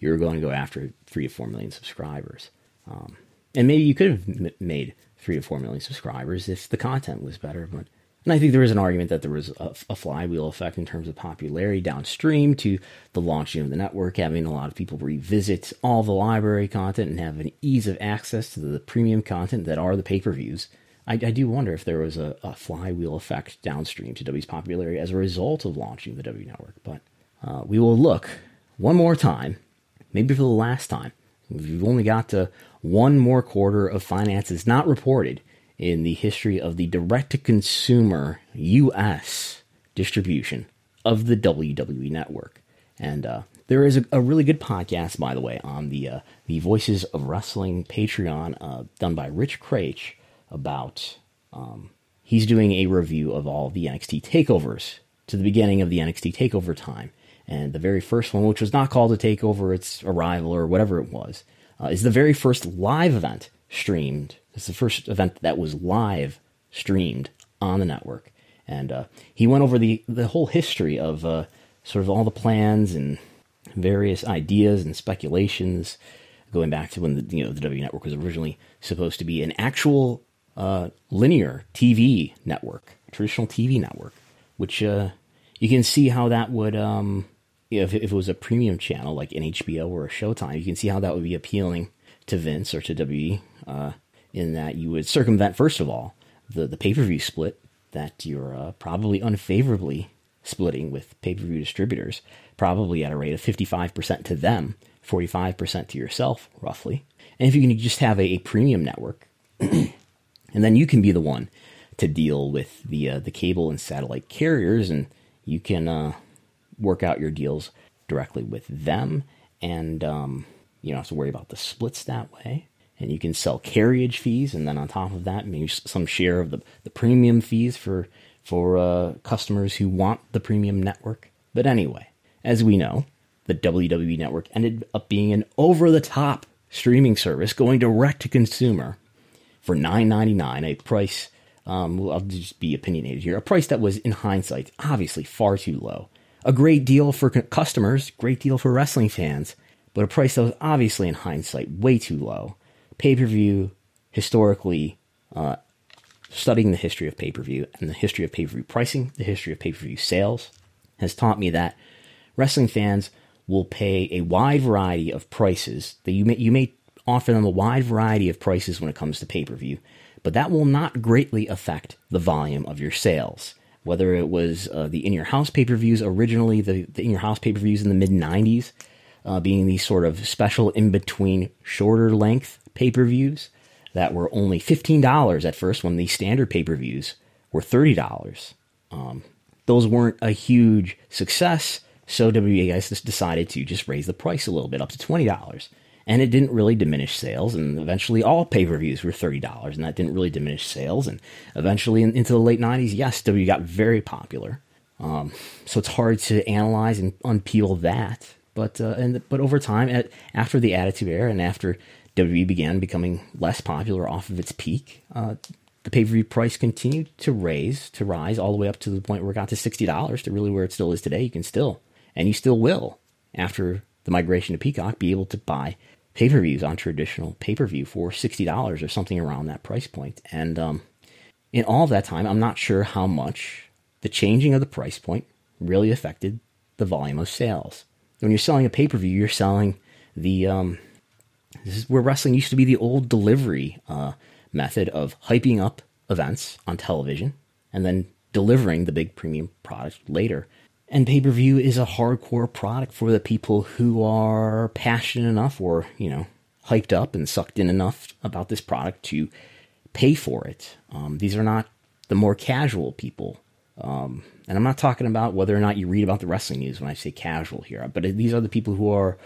you were going to go after three to four million subscribers. Um, and maybe you could have m- made three to four million subscribers if the content was better. But, and I think there is an argument that there was a, a flywheel effect in terms of popularity downstream to the launching of the network, having a lot of people revisit all the library content and have an ease of access to the premium content that are the pay-per-views. I, I do wonder if there was a, a flywheel effect downstream to W's popularity as a result of launching the W Network. But uh, we will look one more time, maybe for the last time. We've only got to one more quarter of finances not reported in the history of the direct-to-consumer U S distribution of the W W E Network. And uh, there is a, a really good podcast, by the way, on the, uh, the Voices of Wrestling Patreon uh, done by Rich Craich, about, um, he's doing a review of all the N X T takeovers to the beginning of the N X T takeover time. And the very first one, which was not called a takeover, it's Arrival or whatever it was, uh, is the very first live event streamed. It's the first event that was live streamed on the network. And uh, he went over the, the whole history of uh, sort of all the plans and various ideas and speculations going back to when the, you know, the W Network was originally supposed to be an actual Uh, linear T V network, traditional T V network, which uh, you can see how that would, um, you know, if, if it was a premium channel like an H B O or a Showtime, you can see how that would be appealing to Vince or to W W E, uh, in that you would circumvent, first of all, the, the pay-per-view split that you're uh, probably unfavorably splitting with pay-per-view distributors, probably at a rate of fifty-five percent to them, forty-five percent to yourself, roughly. And if you can just have a, a premium network, and then you can be the one to deal with the uh, the cable and satellite carriers, and you can uh, work out your deals directly with them, and um, you don't have to worry about the splits that way. And you can sell carriage fees, and then on top of that, maybe some share of the, the premium fees for for uh, customers who want the premium network. But anyway, as we know, the W W E Network ended up being an over-the-top streaming service going direct to consumer for nine ninety-nine, a price, um, well, I'll just be opinionated here, a price that was, in hindsight, obviously far too low. A great deal for c- customers, great deal for wrestling fans, but a price that was obviously, in hindsight, way too low. Pay-per-view, historically, uh, studying the history of pay-per-view and the history of pay-per-view pricing, the history of pay-per-view sales, has taught me that wrestling fans will pay a wide variety of prices that you may you may. offer them a wide variety of prices when it comes to pay-per-view, but that will not greatly affect the volume of your sales. Whether it was uh, the in-your-house pay-per-views originally, the, the in-your-house pay-per-views in the mid-nineties, uh, being these sort of special in-between shorter-length pay-per-views that were only fifteen dollars at first when the standard pay-per-views were thirty dollars. Um, those weren't a huge success, so W W E decided to just raise the price a little bit up to twenty dollars. And it didn't really diminish sales, and eventually all pay-per-views were thirty dollars, and that didn't really diminish sales. And eventually, in, into the late nineties, yes, W got very popular. Um, so it's hard to analyze and unpeel that But uh, and but over time, at, after the Attitude Era and after W W E began becoming less popular off of its peak, uh, the pay-per-view price continued to raise, to rise all the way up to the point where it got to sixty dollars, to really where it still is today. You can still, and you still will, after the migration to Peacock, be able to buy pay-per-views on traditional pay-per-view for sixty dollars or something around that price point. And um, in all that time, I'm not sure how much the changing of the price point really affected the volume of sales. When you're selling a pay-per-view, you're selling the, um, this is where wrestling used to be the old delivery uh, method of hyping up events on television and then delivering the big premium product later. And pay-per-view is a hardcore product for the people who are passionate enough or, you know, hyped up and sucked in enough about this product to pay for it. Um, these are not the more casual people. Um, and I'm not talking about whether or not you read about the wrestling news when I say casual here, but these are the people who are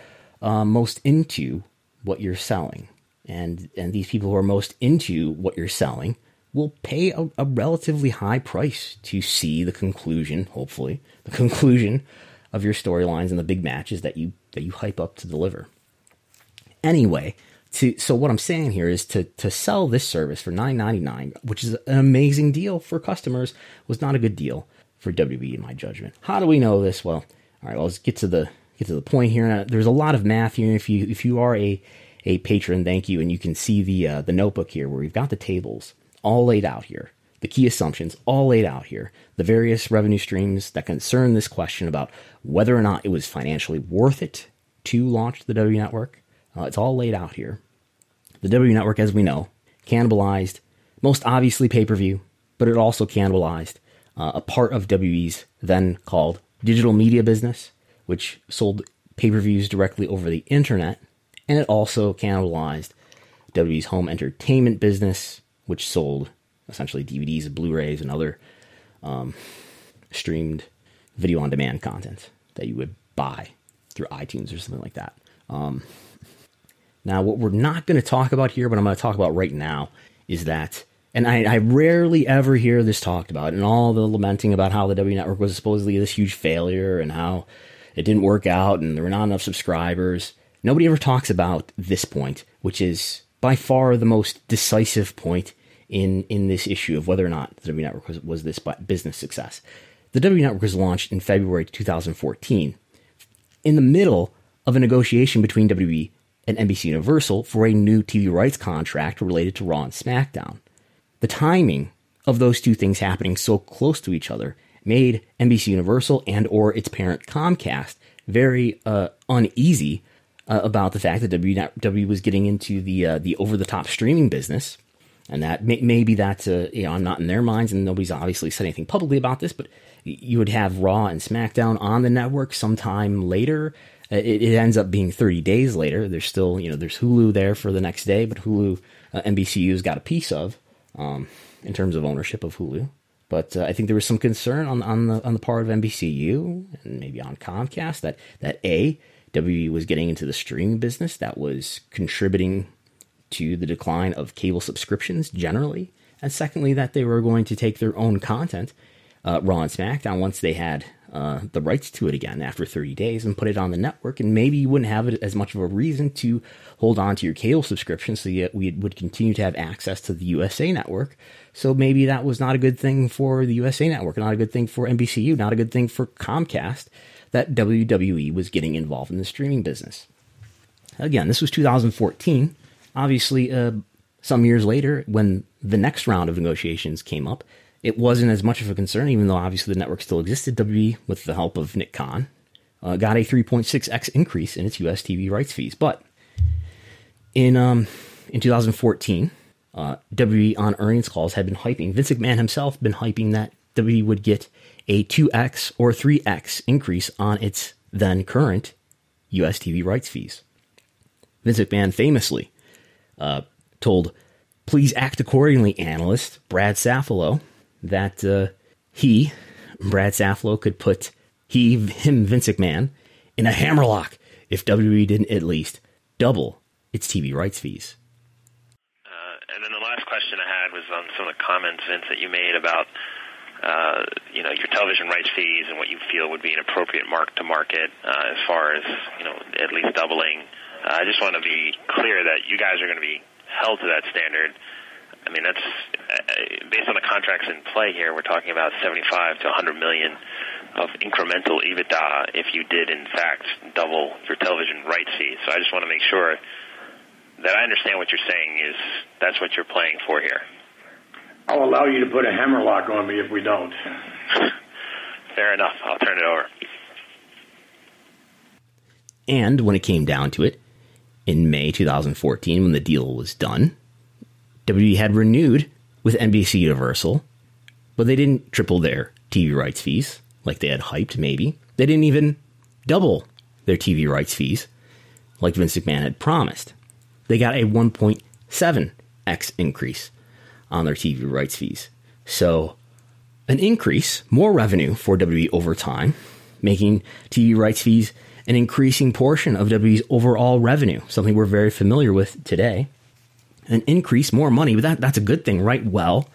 uh, most into what you're selling. And, and these people who are most into what you're selling will pay a, a relatively high price to see the conclusion, hopefully, the conclusion of your storylines and the big matches that you that you hype up to deliver. Anyway, to so what I'm saying here is to to sell this service for nine ninety-nine, which is an amazing deal for customers, was not a good deal for W W E in my judgment. How do we know this? Well, all right, well, let's get to the get to the point here. Now, there's a lot of math here. If you if you are a a patron, thank you, and you can see the uh, the notebook here where we've got the tables all laid out here, the key assumptions all laid out here, the various revenue streams that concern this question about whether or not it was financially worth it to launch the W W E Network. Uh, it's all laid out here. The W W E Network, as we know, cannibalized, most obviously pay-per-view, but it also cannibalized uh, a part of W W E's then called digital media business, which sold pay-per-views directly over the internet, and it also cannibalized W W E's home entertainment business, which sold essentially D V Ds, Blu-rays, and other um, streamed video-on-demand content that you would buy through iTunes or something like that. Um, now, what we're not going to talk about here, but I'm going to talk about right now, is that, and I, I rarely ever hear this talked about, and all the lamenting about how the W W E Network was supposedly this huge failure and how it didn't work out and there were not enough subscribers. Nobody ever talks about this point, which is by far the most decisive point in, in this issue of whether or not the W W E Network was, was this business success. The W W E Network was launched in February twenty fourteen in the middle of a negotiation between W W E and NBCUniversal for a new T V rights contract related to Raw and SmackDown. The timing of those two things happening so close to each other made NBCUniversal and or its parent Comcast very uh, uneasy Uh, about the fact that W W E was getting into the uh, the over-the-top streaming business, and that may, maybe that's uh, you know, I'm not in their minds, and nobody's obviously said anything publicly about this, but you would have Raw and SmackDown on the network sometime later. It, it ends up being thirty days later. There's still, you know, there's Hulu there for the next day, but Hulu, uh, N B C U's got a piece of um, in terms of ownership of Hulu. But uh, I think there was some concern on on the on the part of N B C U and maybe on Comcast that that a W W E was getting into the streaming business that was contributing to the decline of cable subscriptions generally. And secondly, that they were going to take their own content, uh, Raw and SmackDown, once they had uh, the rights to it again after thirty days and put it on the network. And maybe you wouldn't have it as much of a reason to hold on to your cable subscription, so that we would continue to have access to the U S A Network. So maybe that was not a good thing for the U S A Network, not a good thing for N B C U, not a good thing for Comcast, that W W E was getting involved in the streaming business. Again, this was two thousand fourteen. Obviously, uh, some years later, when the next round of negotiations came up, it wasn't as much of a concern, even though obviously the network still existed. W W E, with the help of Nick Khan, uh, got a three point six x increase in its U S T V rights fees. But in um, in twenty fourteen, uh, W W E on earnings calls had been hyping, Vince McMahon himself been hyping that W W E would get a two x or three x increase on its then current U S T V rights fees. Vince McMahon famously uh, told, please act accordingly, analyst Brad Saffalo, that uh, he, Brad Saffalo, could put he, him, Vince McMahon, in a hammerlock if W W E didn't at least double its T V rights fees. Uh, and then the last question I had was on some of the comments, Vince, that you made about uh, you know, your television rights fees and what you feel would be an appropriate mark to market uh, as far as, you know, at least doubling. Uh, I just want to be clear that you guys are going to be held to that standard. I mean, that's uh, based on the contracts in play here, we're talking about seventy-five to one hundred million dollars of incremental EBITDA if you did, in fact, double your television rights fees. So I just want to make sure that I understand what you're saying is that's what you're playing for here. I'll allow you to put a hammerlock on me if we don't. Fair enough. I'll turn it over. And when it came down to it, in May twenty fourteen, when the deal was done, W W E had renewed with NBCUniversal, but they didn't triple their T V rights fees like they had hyped, maybe. They didn't even double their T V rights fees like Vince McMahon had promised. They got a one point seven x increase on their T V rights fees. So an increase, more revenue for W W E over time, making T V rights fees an increasing portion of W W E's overall revenue, something we're very familiar with today. An increase, more money, but that, that's a good thing, right? Well,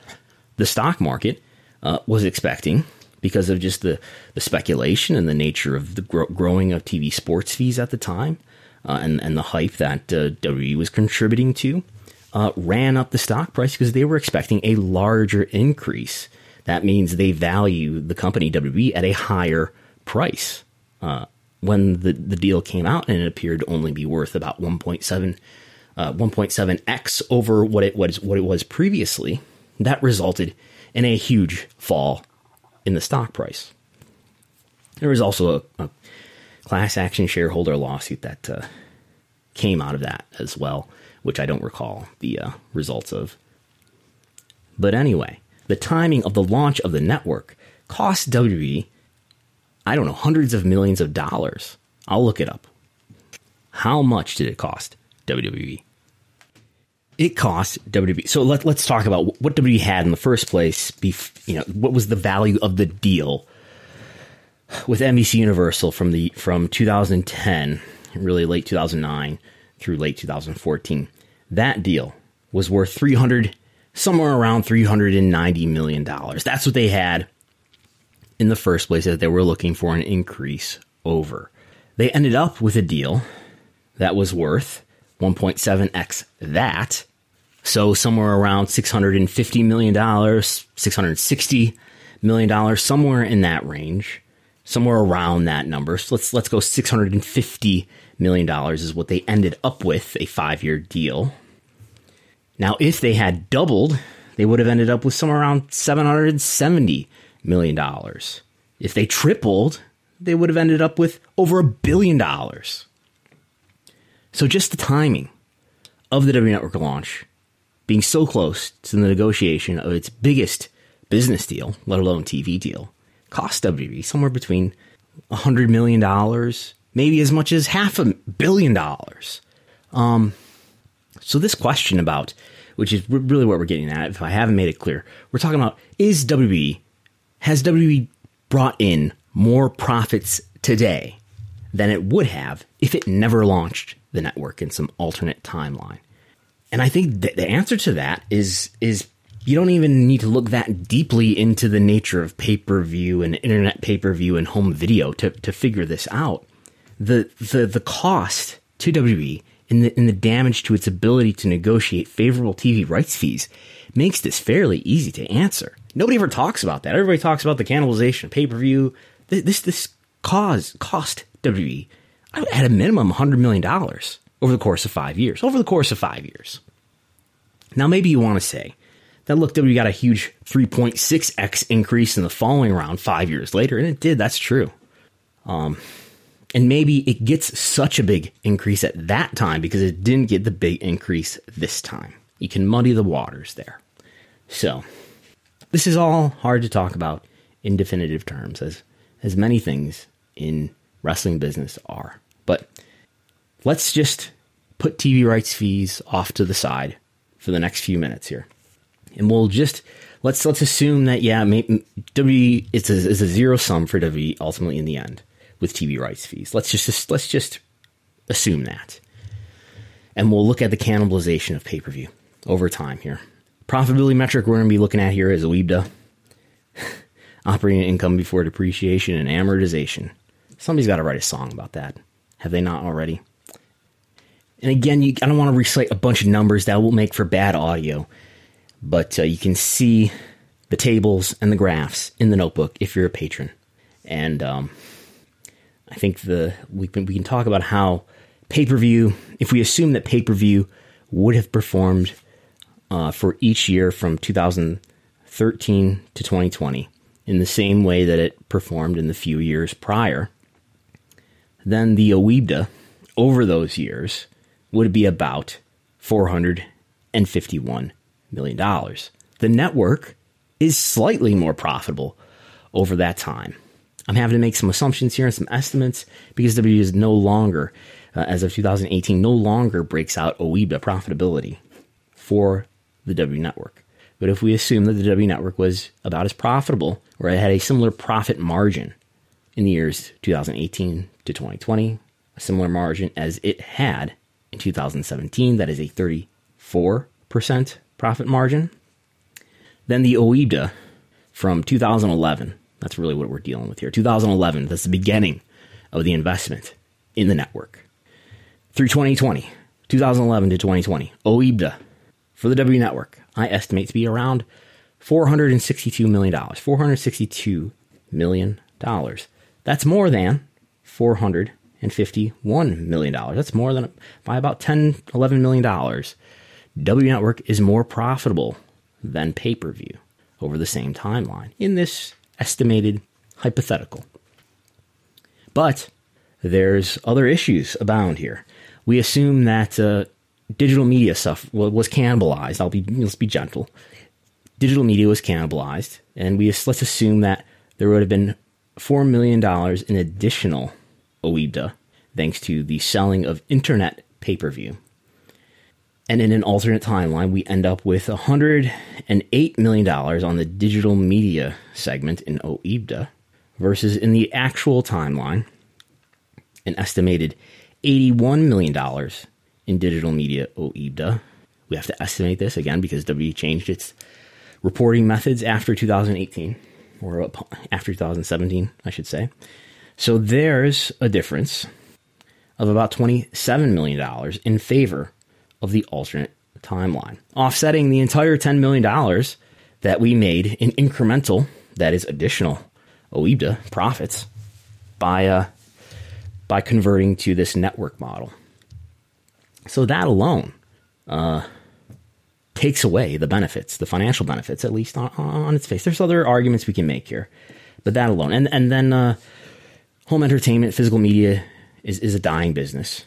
the stock market uh, was expecting, because of just the, the speculation and the nature of the gro- growing of T V sports fees at the time, uh, and, and the hype that uh, W W E was contributing to, Uh, ran up the stock price because they were expecting a larger increase. That means they value the company W W E at a higher price. Uh, when the, the deal came out, and it appeared to only be worth about one point seven x over what it was what it was previously, that resulted in a huge fall in the stock price. There was also a, a class action shareholder lawsuit that uh, came out of that as well, which I don't recall the uh, results of. But anyway, the timing of the launch of the network cost W W E, I don't know, hundreds of millions of dollars. I'll look it up. How much did it cost W W E? It cost W W E. So let, let's talk about what W W E had in the first place. Bef- you know, what was the value of the deal with NBCUniversal from the from two thousand ten, really late two thousand nine, through late two thousand fourteen. That deal was worth three hundred, somewhere around three hundred ninety million dollars. That's what they had in the first place that they were looking for an increase over. They ended up with a deal that was worth one point seven x that. So somewhere around six hundred fifty million dollars, six hundred sixty million dollars, somewhere in that range, somewhere around that number. So let's, let's go six hundred fifty million dollars is what they ended up with, a five-year deal. Now, if they had doubled, they would have ended up with somewhere around seven hundred seventy million dollars. If they tripled, they would have ended up with over a billion dollars. So just the timing of the W W E Network launch being so close to the negotiation of its biggest business deal, let alone T V deal, cost W W E somewhere between one hundred million dollars, maybe as much as half a billion dollars. Um, so this question about, which is really what we're getting at, if I haven't made it clear, we're talking about, is W W E, has W W E brought in more profits today than it would have if it never launched the network in some alternate timeline? And I think th- the answer to that is is you don't even need to look that deeply into the nature of pay-per-view and internet pay-per-view and home video to, to figure this out. The, the the cost to W W E and the, and the damage to its ability to negotiate favorable T V rights fees makes this fairly easy to answer. Nobody ever talks about that. Everybody talks about the cannibalization of pay-per-view. This this, this cause cost W W E at a minimum one hundred million dollars over the course of five years. Over the course of five years. Now, maybe you want to say that, look, W W E got a huge three point six x increase in the following round five years later, and it did. That's true. Um... And maybe it gets such a big increase at that time because it didn't get the big increase this time. You can muddy the waters there. So this is all hard to talk about in definitive terms, as, as many things in wrestling business are. But let's just put T V rights fees off to the side for the next few minutes here. And we'll just, let's let's assume that, yeah, maybe W W E, it's a, it's a zero sum for W W E ultimately in the end, with T V rights fees. Let's just, just let's just assume that. And we'll look at the cannibalization of pay-per-view over time here. Profitability metric we're going to be looking at here is O I B D A. operating income before depreciation and amortization. Somebody's got to write a song about that. Have they not already? And again, you, I don't want to recite a bunch of numbers. That will make for bad audio. But uh, you can see the tables and the graphs in the notebook if you're a patron. And um, I think the we can, we can talk about how pay-per-view, if we assume that pay-per-view would have performed uh, for each year from two thousand thirteen to twenty twenty in the same way that it performed in the few years prior, then the O I B D A over those years would be about four hundred fifty-one million dollars. The network is slightly more profitable over that time. I'm having to make some assumptions here and some estimates because W W E is no longer, uh, as of two thousand eighteen, no longer breaks out O I B D A profitability for the W Network. But if we assume that the W Network was about as profitable, or it had a similar profit margin in the years two thousand eighteen to twenty twenty, a similar margin as it had in two thousand seventeen, that is a thirty-four percent profit margin, then the O I B D A from two thousand eleven, that's really what we're dealing with here, two thousand eleven, that's the beginning of the investment in the network, through twenty twenty, two thousand eleven to twenty twenty, O I B D A for the W Network, I estimate to be around four hundred sixty-two million dollars. four hundred sixty-two million dollars. That's more than four hundred fifty-one million dollars. That's more than by about ten, eleven million dollars. W Network is more profitable than pay-per-view over the same timeline in this estimated hypothetical. But there's other issues abound here. We assume that uh, digital media stuff was cannibalized. I'll be let's be gentle. Digital media was cannibalized, and we just, let's assume that there would have been four million dollars in additional O I B D A thanks to the selling of internet pay-per-view. And in an alternate timeline, we end up with one hundred eight million dollars on the digital media segment in O I B D A versus in the actual timeline, an estimated eighty-one million dollars in digital media O I B D A. We have to estimate this again because W W E changed its reporting methods after two thousand eighteen, or after two thousand seventeen, I should say. So there's a difference of about twenty-seven million dollars in favor of the alternate timeline, offsetting the entire ten million dollars that we made in incremental, that is additional O I B D A profits by uh, by converting to this network model. So that alone uh, takes away the benefits, the financial benefits, at least on, on its face. There's other arguments we can make here, but that alone. And and then uh, home entertainment, physical media is, is a dying business.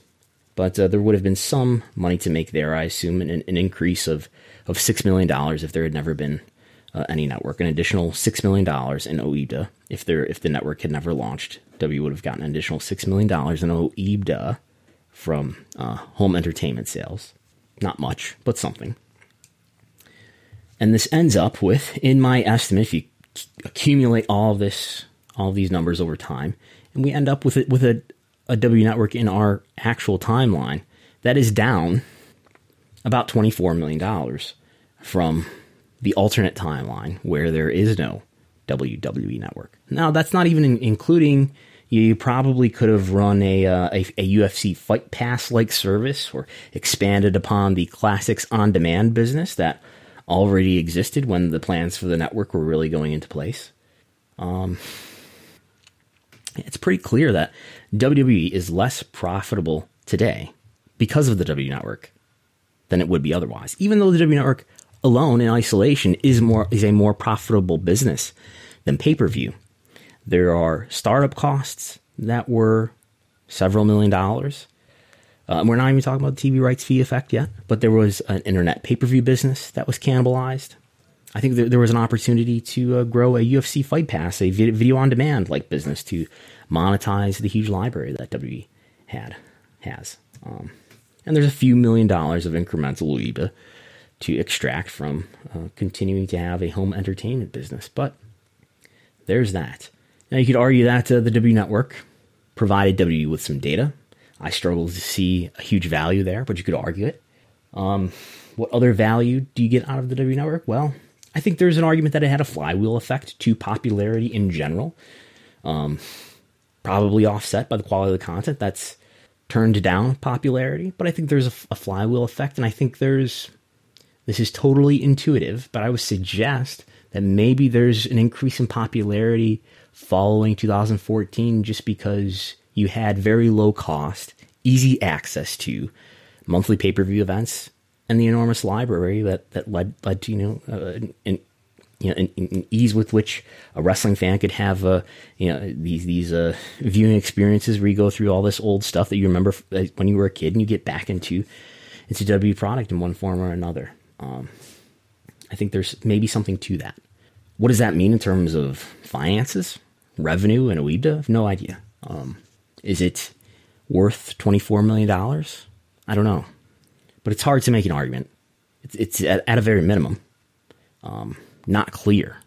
But uh, there would have been some money to make there, I assume, an, an increase of, of six million dollars if there had never been uh, any network, an additional six million dollars in O I B D A. If there, if the network had never launched, W would have gotten an additional six million dollars in O I B D A from uh, home entertainment sales. Not much, but something. And this ends up with, in my estimate, if you accumulate all of this, all of these numbers over time, and we end up with it with a a W Network in our actual timeline that is down about twenty-four million dollars from the alternate timeline where there is no W W E Network. Now, that's not even in- including, you probably could have run a, uh, a, a U F C Fight Pass-like service or expanded upon the classics on-demand business that already existed when the plans for the network were really going into place. Um... It's pretty clear that W W E is less profitable today because of the W Network than it would be otherwise. Even though the W Network alone in isolation is more is a more profitable business than pay-per-view, there are startup costs that were several million dollars. Uh, we're not even talking about the T V rights fee effect yet, but there was an internet pay-per-view business that was cannibalized. I think there was an opportunity to uh, grow a U F C Fight Pass, a video on demand like business to monetize the huge library that W W E had has. Um, and there's a few million dollars of incremental O I B D A to extract from uh, continuing to have a home entertainment business. But there's that. Now you could argue that uh, the W Network provided W W E with some data. I struggle to see a huge value there, but you could argue it. Um, what other value do you get out of the W Network? Well, I think there's an argument that it had a flywheel effect to popularity in general, um, probably offset by the quality of the content that's turned down popularity. But I think there's a, a flywheel effect, and I think there's, this is totally intuitive, but I would suggest that maybe there's an increase in popularity following two thousand fourteen just because you had very low cost, easy access to monthly pay-per-view events and the enormous library that, that led, led to, you know, uh, an, you know, an, an ease with which a wrestling fan could have, uh, you know, these, these uh, viewing experiences where you go through all this old stuff that you remember when you were a kid and you get back into, into W W E product in one form or another. Um, I think there's maybe something to that. What does that mean in terms of finances, revenue, and O I B D A? No idea. Um, is it worth twenty-four million dollars? I don't know. But it's hard to make an argument. It's, it's at, at a very minimum, um, not clear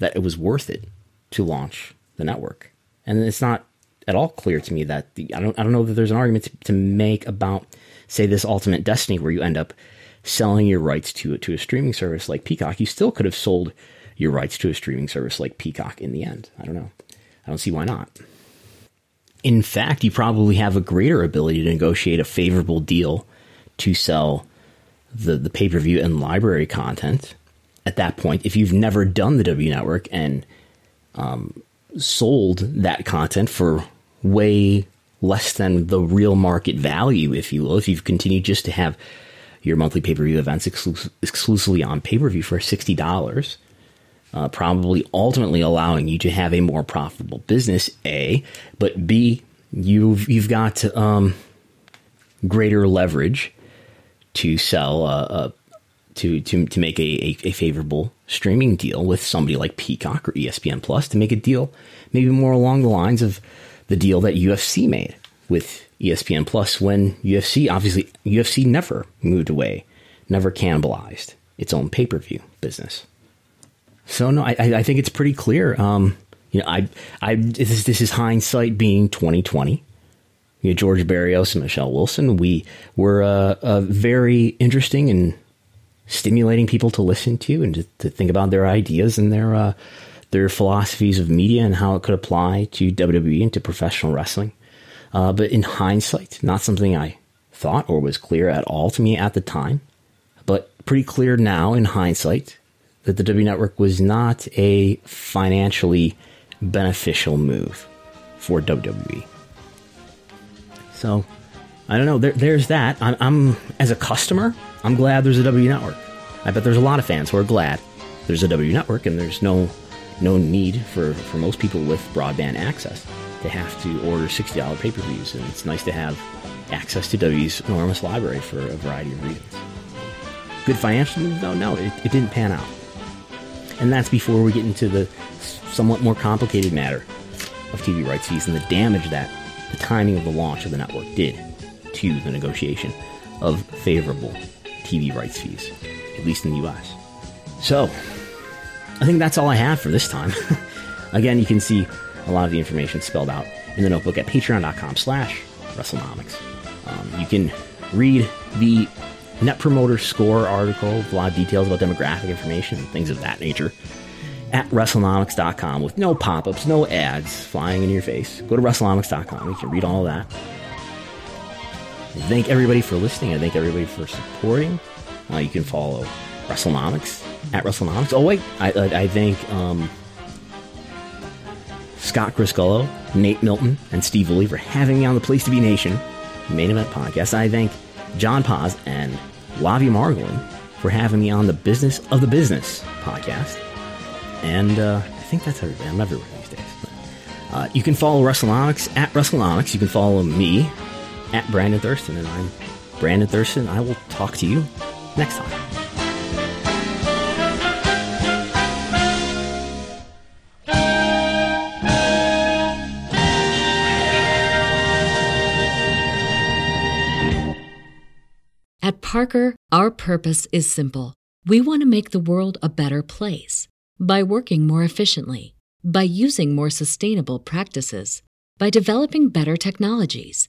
that it was worth it to launch the network. And it's not at all clear to me that the, I don't I don't know that there's an argument to, to make about, say, this ultimate destiny where you end up selling your rights to to a streaming service like Peacock. You still could have sold your rights to a streaming service like Peacock in the end. I don't know. I don't see why not. In fact, you probably have a greater ability to negotiate a favorable deal to sell the, the pay-per-view and library content at that point if you've never done the W Network and um, sold that content for way less than the real market value, if you will, if you've continued just to have your monthly pay-per-view events exclu- exclusively on pay-per-view for sixty dollars, uh, probably ultimately allowing you to have a more profitable business, A, but B, you've, you've got um, greater leverage to sell, uh, uh, to to to make a, a, a favorable streaming deal with somebody like Peacock or E S P N Plus, to make a deal maybe more along the lines of the deal that U F C made with E S P N Plus when U F C, obviously, U F C never moved away, never cannibalized its own pay-per-view business. So no, I, I think it's pretty clear. Um, you know, I I this is, this is hindsight being twenty twenty. You know, George Barrios and Michelle Wilson, we were uh, uh, very interesting and stimulating people to listen to and to, to think about their ideas and their uh, their philosophies of media and how it could apply to W W E and to professional wrestling. Uh, but in hindsight, not something I thought or was clear at all to me at the time, but pretty clear now in hindsight that the W Network was not a financially beneficial move for W W E. So, I don't know. There, there's that. I'm, I'm, as a customer, I'm glad there's a W Network. I bet there's a lot of fans who are glad there's a W Network, and there's no no need for, for most people with broadband access to have to order sixty dollars pay-per-views, and it's nice to have access to W's enormous library for a variety of reasons. Good financial move, though? No, it, it didn't pan out. And that's before we get into the somewhat more complicated matter of T V rights fees and the damage that the timing of the launch of the network did to the negotiation of favorable T V rights fees, at least in the U S. So, I think that's all I have for this time. Again, you can see a lot of the information spelled out in the notebook at patreon.com slash WrestleNomics. Um, you can read the Net Promoter Score article, a lot of details about demographic information and things of that nature, at WrestleNomics dot com with no pop-ups, no ads flying in your face. Go to WrestleNomics dot com. You can read all of that. I thank everybody for listening. I thank everybody for supporting. Uh, you can follow WrestleNomics at WrestleNomics. Oh, wait. I, I, I thank um, Scott Criscullo, Nate Milton, and Steve Woolley for having me on the Place to Be Nation Main Event Podcast. I thank John Paz and Lavi Margolin for having me on the Business of the Business podcast. And uh, I think that's everybody. I'm everywhere these days. But, uh, you can follow WrestleNomics at WrestleNomics. You can follow me at Brandon Thurston. And I'm Brandon Thurston. I will talk to you next time. At Parker, our purpose is simple. We want to make the world a better place. By working more efficiently, by using more sustainable practices, by developing better technologies,